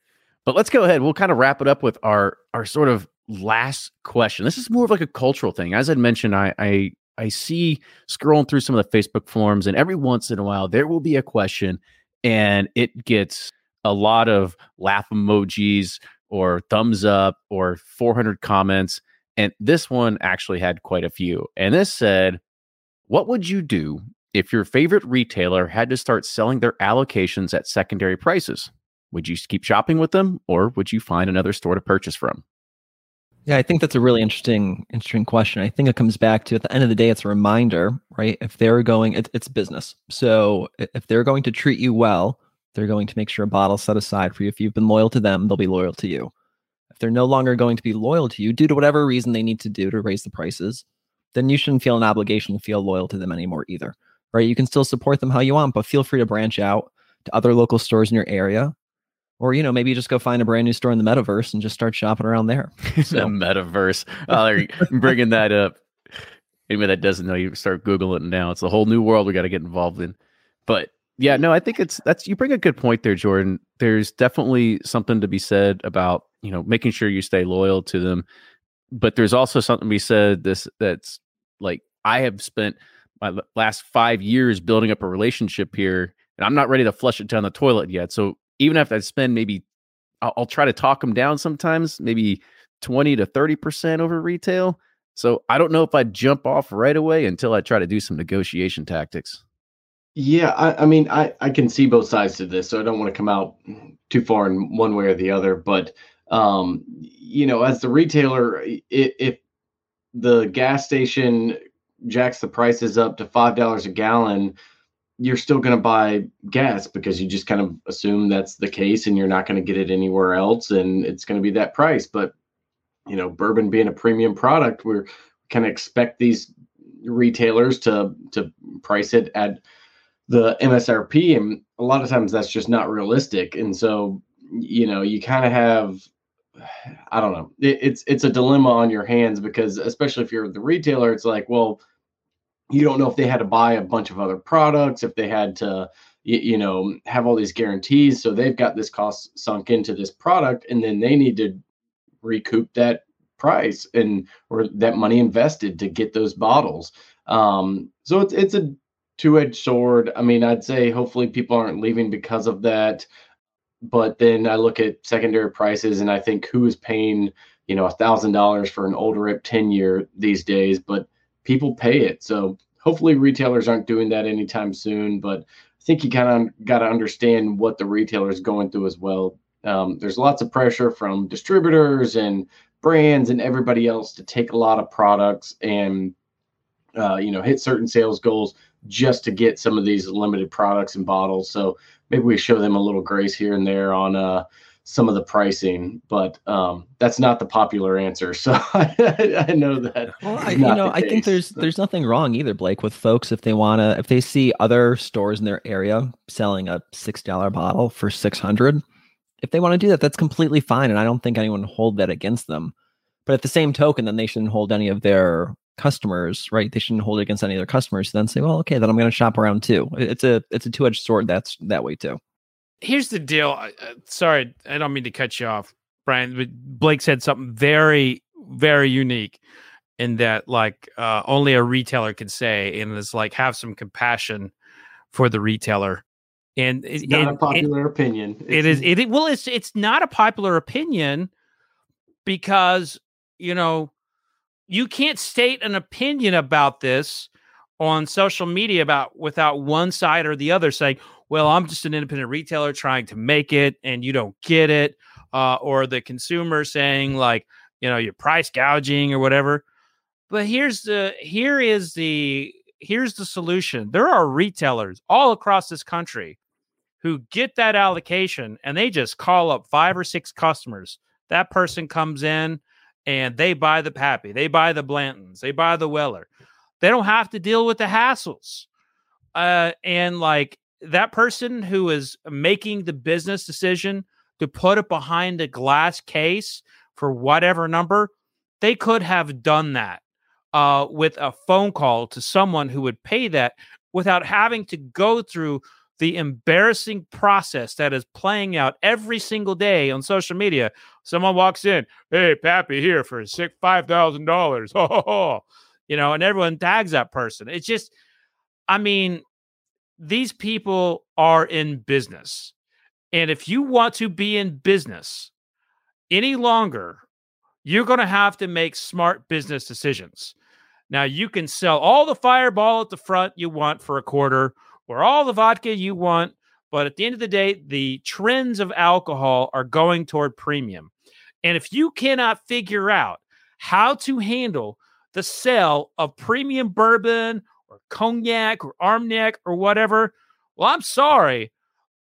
But let's go ahead. We'll kind of wrap it up with our our sort of last question. This is more of like a cultural thing. As I mentioned, I I I see scrolling through some of the Facebook forums, and every once in a while there will be a question, and it gets a lot of laugh emojis or thumbs up or four hundred comments. And this one actually had quite a few. And this said, what would you do if your favorite retailer had to start selling their allocations at secondary prices? Would you keep shopping with them, or would you find another store to purchase from? Yeah, I think that's a really interesting, interesting question. I think it comes back to, at the end of the day, it's a reminder, right? If they're going, it, it's business. So if they're going to treat you well, they're going to make sure a bottle set aside for you. If you've been loyal to them, they'll be loyal to you. If they're no longer going to be loyal to you due to whatever reason they need to do to raise the prices, then you shouldn't feel an obligation to feel loyal to them anymore either, right? You can still support them how you want, but feel free to branch out to other local stores in your area, or, you know, maybe just go find a brand new store in the metaverse and just start shopping around there. So. The metaverse. Oh, there you go. Bringing that up. Anybody that doesn't know, you start Googling it now. It's a whole new world we got to get involved in. But yeah, no, I think it's that's you bring a good point there, Jordan. There's definitely something to be said about, you know, making sure you stay loyal to them. But there's also something to be said this that's like, I have spent my last five years building up a relationship here, and I'm not ready to flush it down the toilet yet. So even if I spend maybe I'll, I'll try to talk them down sometimes, maybe twenty to thirty percent over retail. So I don't know if I jump off right away until I try to do some negotiation tactics. Yeah, I, I mean, I, I can see both sides to this, so I don't want to come out too far in one way or the other. But, um, you know, as the retailer, if, if the gas station jacks the prices up to five dollars a gallon, you're still going to buy gas because you just kind of assume that's the case and you're not going to get it anywhere else, and it's going to be that price. But, you know, bourbon being a premium product, we're kind of expect these retailers to to price it at the M S R P, and a lot of times that's just not realistic. And so, you know, you kind of have, I don't know, it, it's it's a dilemma on your hands, because especially if you're the retailer, it's like, well, you don't know if they had to buy a bunch of other products, if they had to, you, you know, have all these guarantees. So they've got this cost sunk into this product, and then they need to recoup that price and or that money invested to get those bottles. Um, so it's it's a two-edged sword. I mean, I'd say hopefully people aren't leaving because of that. But then I look at secondary prices, and I think who is paying, you know, one thousand dollars for an old rip ten-year these days, but people pay it. So hopefully retailers aren't doing that anytime soon. But I think you kind of got to understand what the retailer is going through as well. Um, there's lots of pressure from distributors and brands and everybody else to take a lot of products and, uh, you know, hit certain sales goals just to get some of these limited products and bottles. So maybe we show them a little grace here and there on uh, some of the pricing, but um, that's not the popular answer. So I, I know that. Well, I, you know, I think there's there's nothing wrong either, Blake, with folks if they want to, if they see other stores in their area selling a six dollar bottle for six hundred dollars, if they want to do that, that's completely fine. And I don't think anyone hold that against them. But at the same token, then they shouldn't hold any of their customers, right? They shouldn't hold it against any of their customers. Then say, well, okay, then I'm going to shop around too. It's a it's a two edged sword. That's that way too. Here's the deal. Uh, sorry, I don't mean to cut you off, Brian. But Blake said something very, very unique in that, like, uh, only a retailer can say, and it's like, have some compassion for the retailer. And it's not and, a popular and, opinion. It's, it is. It, it well, it's it's not a popular opinion because, you know, you can't state an opinion about this on social media about without one side or the other saying, well, I'm just an independent retailer trying to make it and you don't get it. Uh, or the consumer saying, like, you know, you're price gouging or whatever. But here's the here is the here's the solution. There are retailers all across this country who get that allocation and they just call up five or six customers. That person comes in and they buy the Pappy, they buy the Blantons, they buy the Weller. They don't have to deal with the hassles. Uh, and like that person who is making the business decision to put it behind a glass case for whatever number, they could have done that uh, with a phone call to someone who would pay that without having to go through the embarrassing process that is playing out every single day on social media. Someone walks in, hey, Pappy here for sick five thousand dollars. Oh, you know, and everyone tags that person. It's just, I mean, these people are in business. And if you want to be in business any longer, you're going to have to make smart business decisions. Now, you can sell all the Fireball at the front you want for a quarter or all the vodka you want, but at the end of the day, the trends of alcohol are going toward premium. And if you cannot figure out how to handle the sale of premium bourbon or cognac or Armagnac or whatever, well, I'm sorry,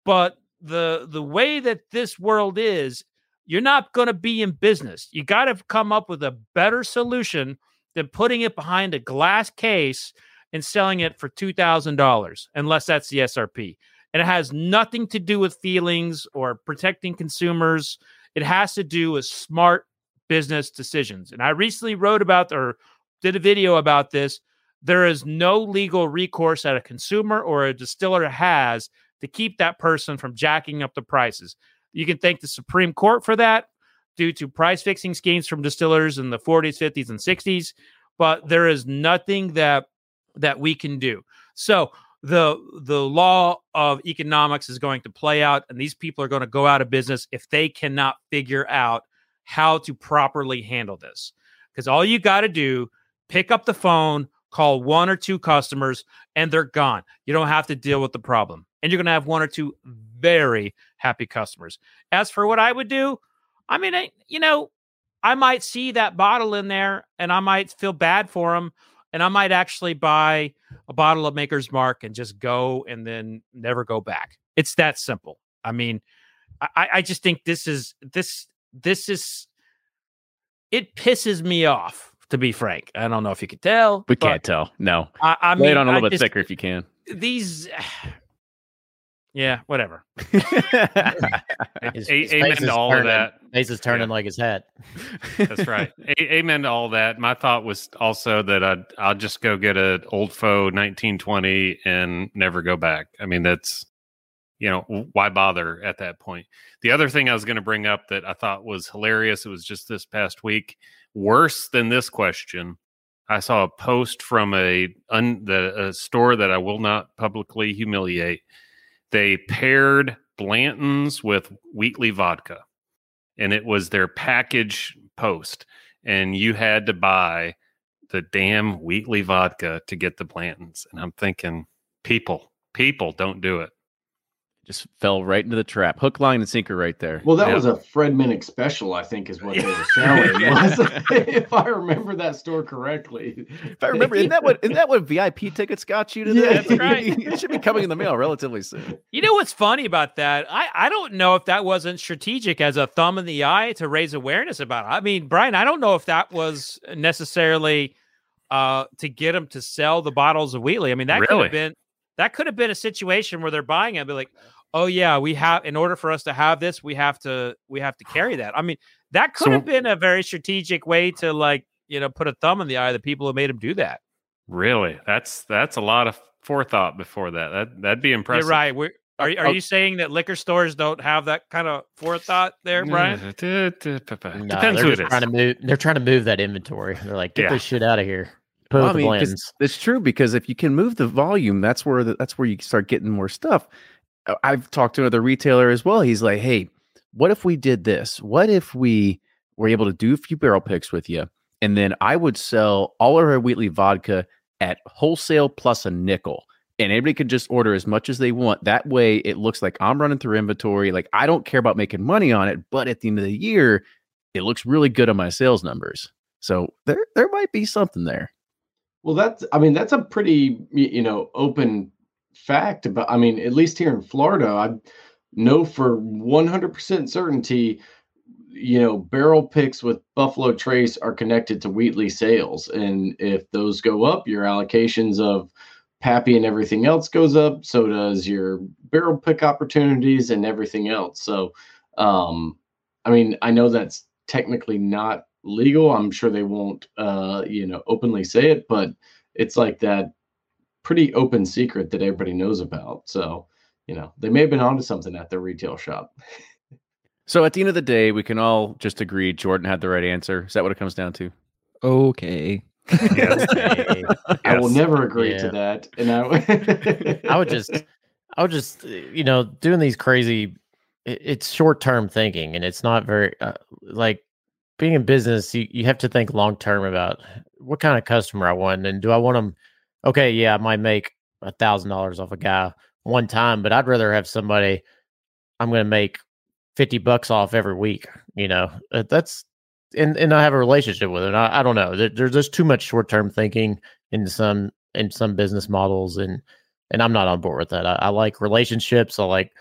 but the the way that this world is, you're not going to be in business. You got to come up with a better solution than putting it behind a glass case and selling it for two thousand dollars, unless that's the S R P. And it has nothing to do with feelings or protecting consumers. It has to do with smart business decisions. And I recently wrote about or did a video about this. There is no legal recourse that a consumer or a distiller has to keep that person from jacking up the prices. You can thank the Supreme Court for that due to price-fixing schemes from distillers in the forties, fifties, and sixties, but there is nothing that that we can do. So the the law of economics is going to play out, and these people are going to go out of business if they cannot figure out how to properly handle this. Because all you got to do, pick up the phone, call one or two customers, and they're gone. You don't have to deal with the problem. And you're going to have one or two very happy customers. As for what I would do, I mean, I, you know, I might see that bottle in there, and I might feel bad for them. And I might actually buy a bottle of Maker's Mark and just go and then never go back. It's that simple. I mean, I, I just think this is this this is it pisses me off, to be frank. I don't know if you can tell. We can't tell. No. I, I mean, lay it on a little I bit just, thicker if you can. These, yeah, whatever. his, his Amen to all turning, of that. Face is turning yeah. like his hat. That's right. A- Amen to all that. My thought was also that I'd, I'll just go get an Old Foe nineteen twenty and never go back. I mean, that's, you know, why bother at that point? The other thing I was going to bring up that I thought was hilarious, it was just this past week, worse than this question, I saw a post from a, un, the, a store that I will not publicly humiliate. They paired Blanton's with Wheatley vodka, and it was their package post. And you had to buy the damn Wheatley vodka to get the Blanton's. And I'm thinking, people, people don't do it. Just fell right into the trap. Hook, line, and sinker right there. Well, that yeah. was a Fred Minnick special, I think, is what they were selling. yeah. If I remember that store correctly. If I remember, isn't that what, isn't that what V I P tickets got you today? Yeah, that's right. It should be coming in the mail relatively soon. You know what's funny about that? I, I don't know if that wasn't strategic as a thumb in the eye to raise awareness about it. I mean, Brian, I don't know if that was necessarily uh, to get them to sell the bottles of Wheatley. I mean, that really? could have been. That could have been a situation where they're buying it and be like, oh yeah, we have, in order for us to have this, we have to, we have to carry that. I mean, that could so, have been a very strategic way to, like, you know, put a thumb in the eye of the people who made him do that. Really? That's, that's a lot of forethought before that. That that'd be impressive. You're right. We're, are are okay. you saying that liquor stores don't have that kind of forethought there, Brian? No, Depends who it is. Trying to move, they're trying to move that inventory. They're like, get yeah. this shit out of here. Well, I mean, it's true, because if you can move the volume, that's where the, that's where you start getting more stuff. I've talked to another retailer as well. He's like, "Hey, what if we did this? What if we were able to do a few barrel picks with you, and then I would sell all of our Wheatley vodka at wholesale plus a nickel, and everybody could just order as much as they want. That way, it looks like I'm running through inventory. Like, I don't care about making money on it, but at the end of the year, it looks really good on my sales numbers. So there, there might be something there." Well, that's, I mean, that's a pretty, you know, open fact about, I mean, at least here in Florida, I know for one hundred percent certainty, you know, barrel picks with Buffalo Trace are connected to Wheatley sales. And if those go up, your allocations of Pappy and everything else goes up. So does your barrel pick opportunities and everything else. So, um, I mean, I know that's technically not legal. I'm sure they won't, uh, you know, openly say it, but it's like that pretty open secret that everybody knows about. So, you know, they may have been onto something at their retail shop. So at the end of the day, we can all just agree Jordan had the right answer. Is that what it comes down to? Okay. Yes. Hey. Yes. I will never agree yeah. to that. And I, I would just, I would just, you know, doing these crazy, it, it's short-term thinking, and it's not very, uh, like being in business, you, you have to think long-term about what kind of customer I want. And do I want them? Okay. Yeah. I might make a thousand dollars off a guy one time, but I'd rather have somebody I'm going to make fifty bucks off every week, you know, that's, and, and I have a relationship with it. I, I don't know. There, there's just too much short-term thinking in some, in some business models. And, and I'm not on board with that. I, I like relationships. I like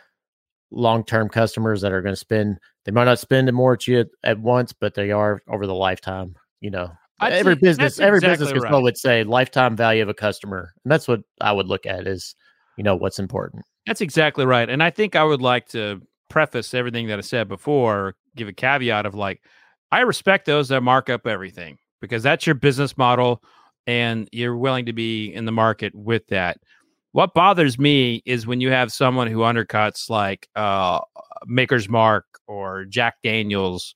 long-term customers that are going to spend, they might not spend more at you at, at once, but they are over the lifetime, you know, I'd every business, every exactly business right. would say lifetime value of a customer. And that's what I would look at is, you know, what's important. That's exactly right. And I think I would like to preface everything that I said before, give a caveat of like, I respect those that mark up everything because that's your business model and you're willing to be in the market with that. What bothers me is when you have someone who undercuts like uh, Maker's Mark or Jack Daniels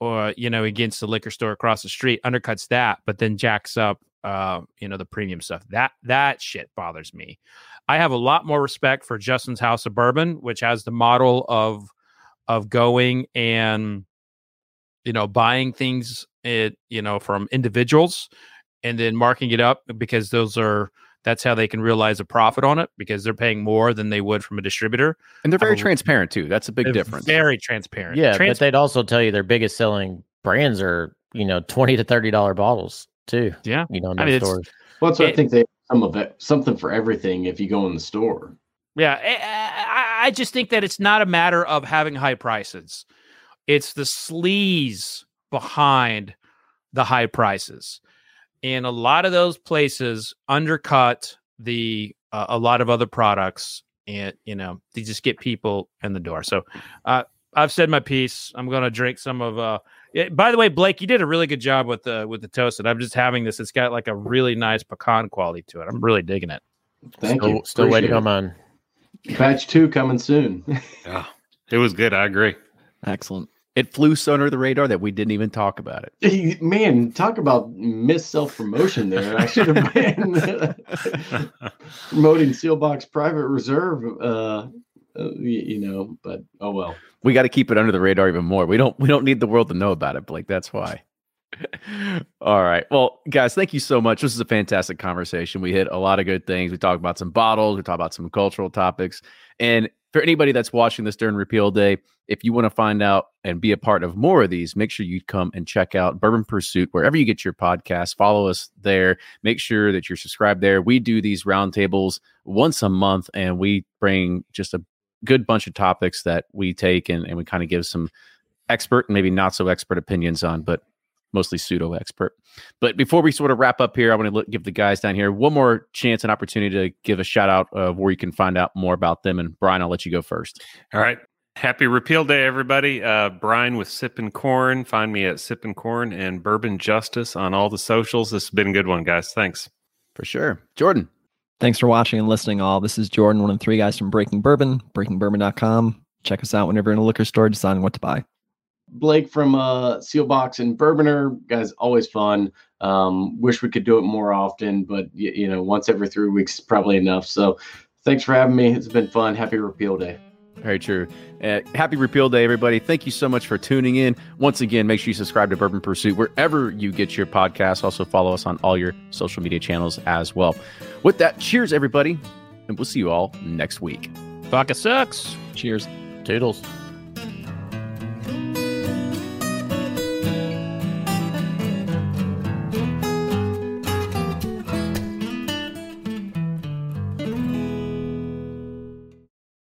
or, you know, against the liquor store across the street, undercuts that, but then jacks up, uh, you know, the premium stuff. That, that shit bothers me. I have a lot more respect for Justin's House of Bourbon, which has the model of, of going and, you know, buying things, it, you know, from individuals and then marking it up because those are, that's how they can realize a profit on it because they're paying more than they would from a distributor. And they're very um, transparent too. That's a big difference. Very transparent. Yeah. Trans- but they'd also tell you their biggest selling brands are, you know, twenty to thirty dollars bottles too. Yeah. You know, in I mean, stores. Well, that's what it, I think they have some of it, something for everything if you go in the store. Yeah. I, I just think that it's not a matter of having high prices. It's the sleaze behind the high prices. And a lot of those places undercut the uh, a lot of other products, and you know they just get people in the door. So uh, I've said my piece. I'm gonna drink some of. Uh, it, by the way, Blake, you did a really good job with the with the toasted. I'm just having this. It's got like a really nice pecan quality to it. I'm really digging it. Thank still, you. Still waiting it. On batch two coming soon. Yeah, it was good. I agree. Excellent. It flew so under the radar that we didn't even talk about it. Man, talk about missed self-promotion there. I should have been uh, promoting Sealbox Private Reserve, uh, uh, you know, but oh well. We got to keep it under the radar even more. We don't, we don't need the world to know about it, Blake. That's why. All right. Well, guys, thank you so much. This is a fantastic conversation. We hit a lot of good things. We talked about some bottles. We talked about some cultural topics. And for anybody that's watching this during Repeal Day, if you want to find out and be a part of more of these, make sure you come and check out Bourbon Pursuit wherever you get your podcast. Follow us there. Make sure that you're subscribed there. We do these roundtables once a month, and we bring just a good bunch of topics that we take, and, and we kind of give some expert and maybe not so expert opinions on, but mostly pseudo expert. But before we sort of wrap up here, I want to give the guys down here one more chance and opportunity to give a shout out of where you can find out more about them. And Brian, I'll let you go first. All right. Happy Repeal Day, everybody. Uh, Brian with Sippin' Corn. Find me at Sippin' Corn and Bourbon Justice on all the socials. This has been a good one, guys. Thanks. For sure. Jordan. Thanks for watching and listening all. This is Jordan, one of the three guys from Breaking Bourbon, breaking bourbon dot com. Check us out whenever you're in a liquor store deciding what to buy. Blake from uh, Sealbox and Bourboner, guys, always fun. Um, wish we could do it more often, but y- you know, once every three weeks is probably enough. So, thanks for having me. It's been fun. Happy Repeal Day. Very true. Uh, happy Repeal Day, everybody. Thank you so much for tuning in. Once again, make sure you subscribe to Bourbon Pursuit wherever you get your podcasts. Also, follow us on all your social media channels as well. With that, cheers, everybody, and we'll see you all next week. Vodka sucks. Cheers. Toodles.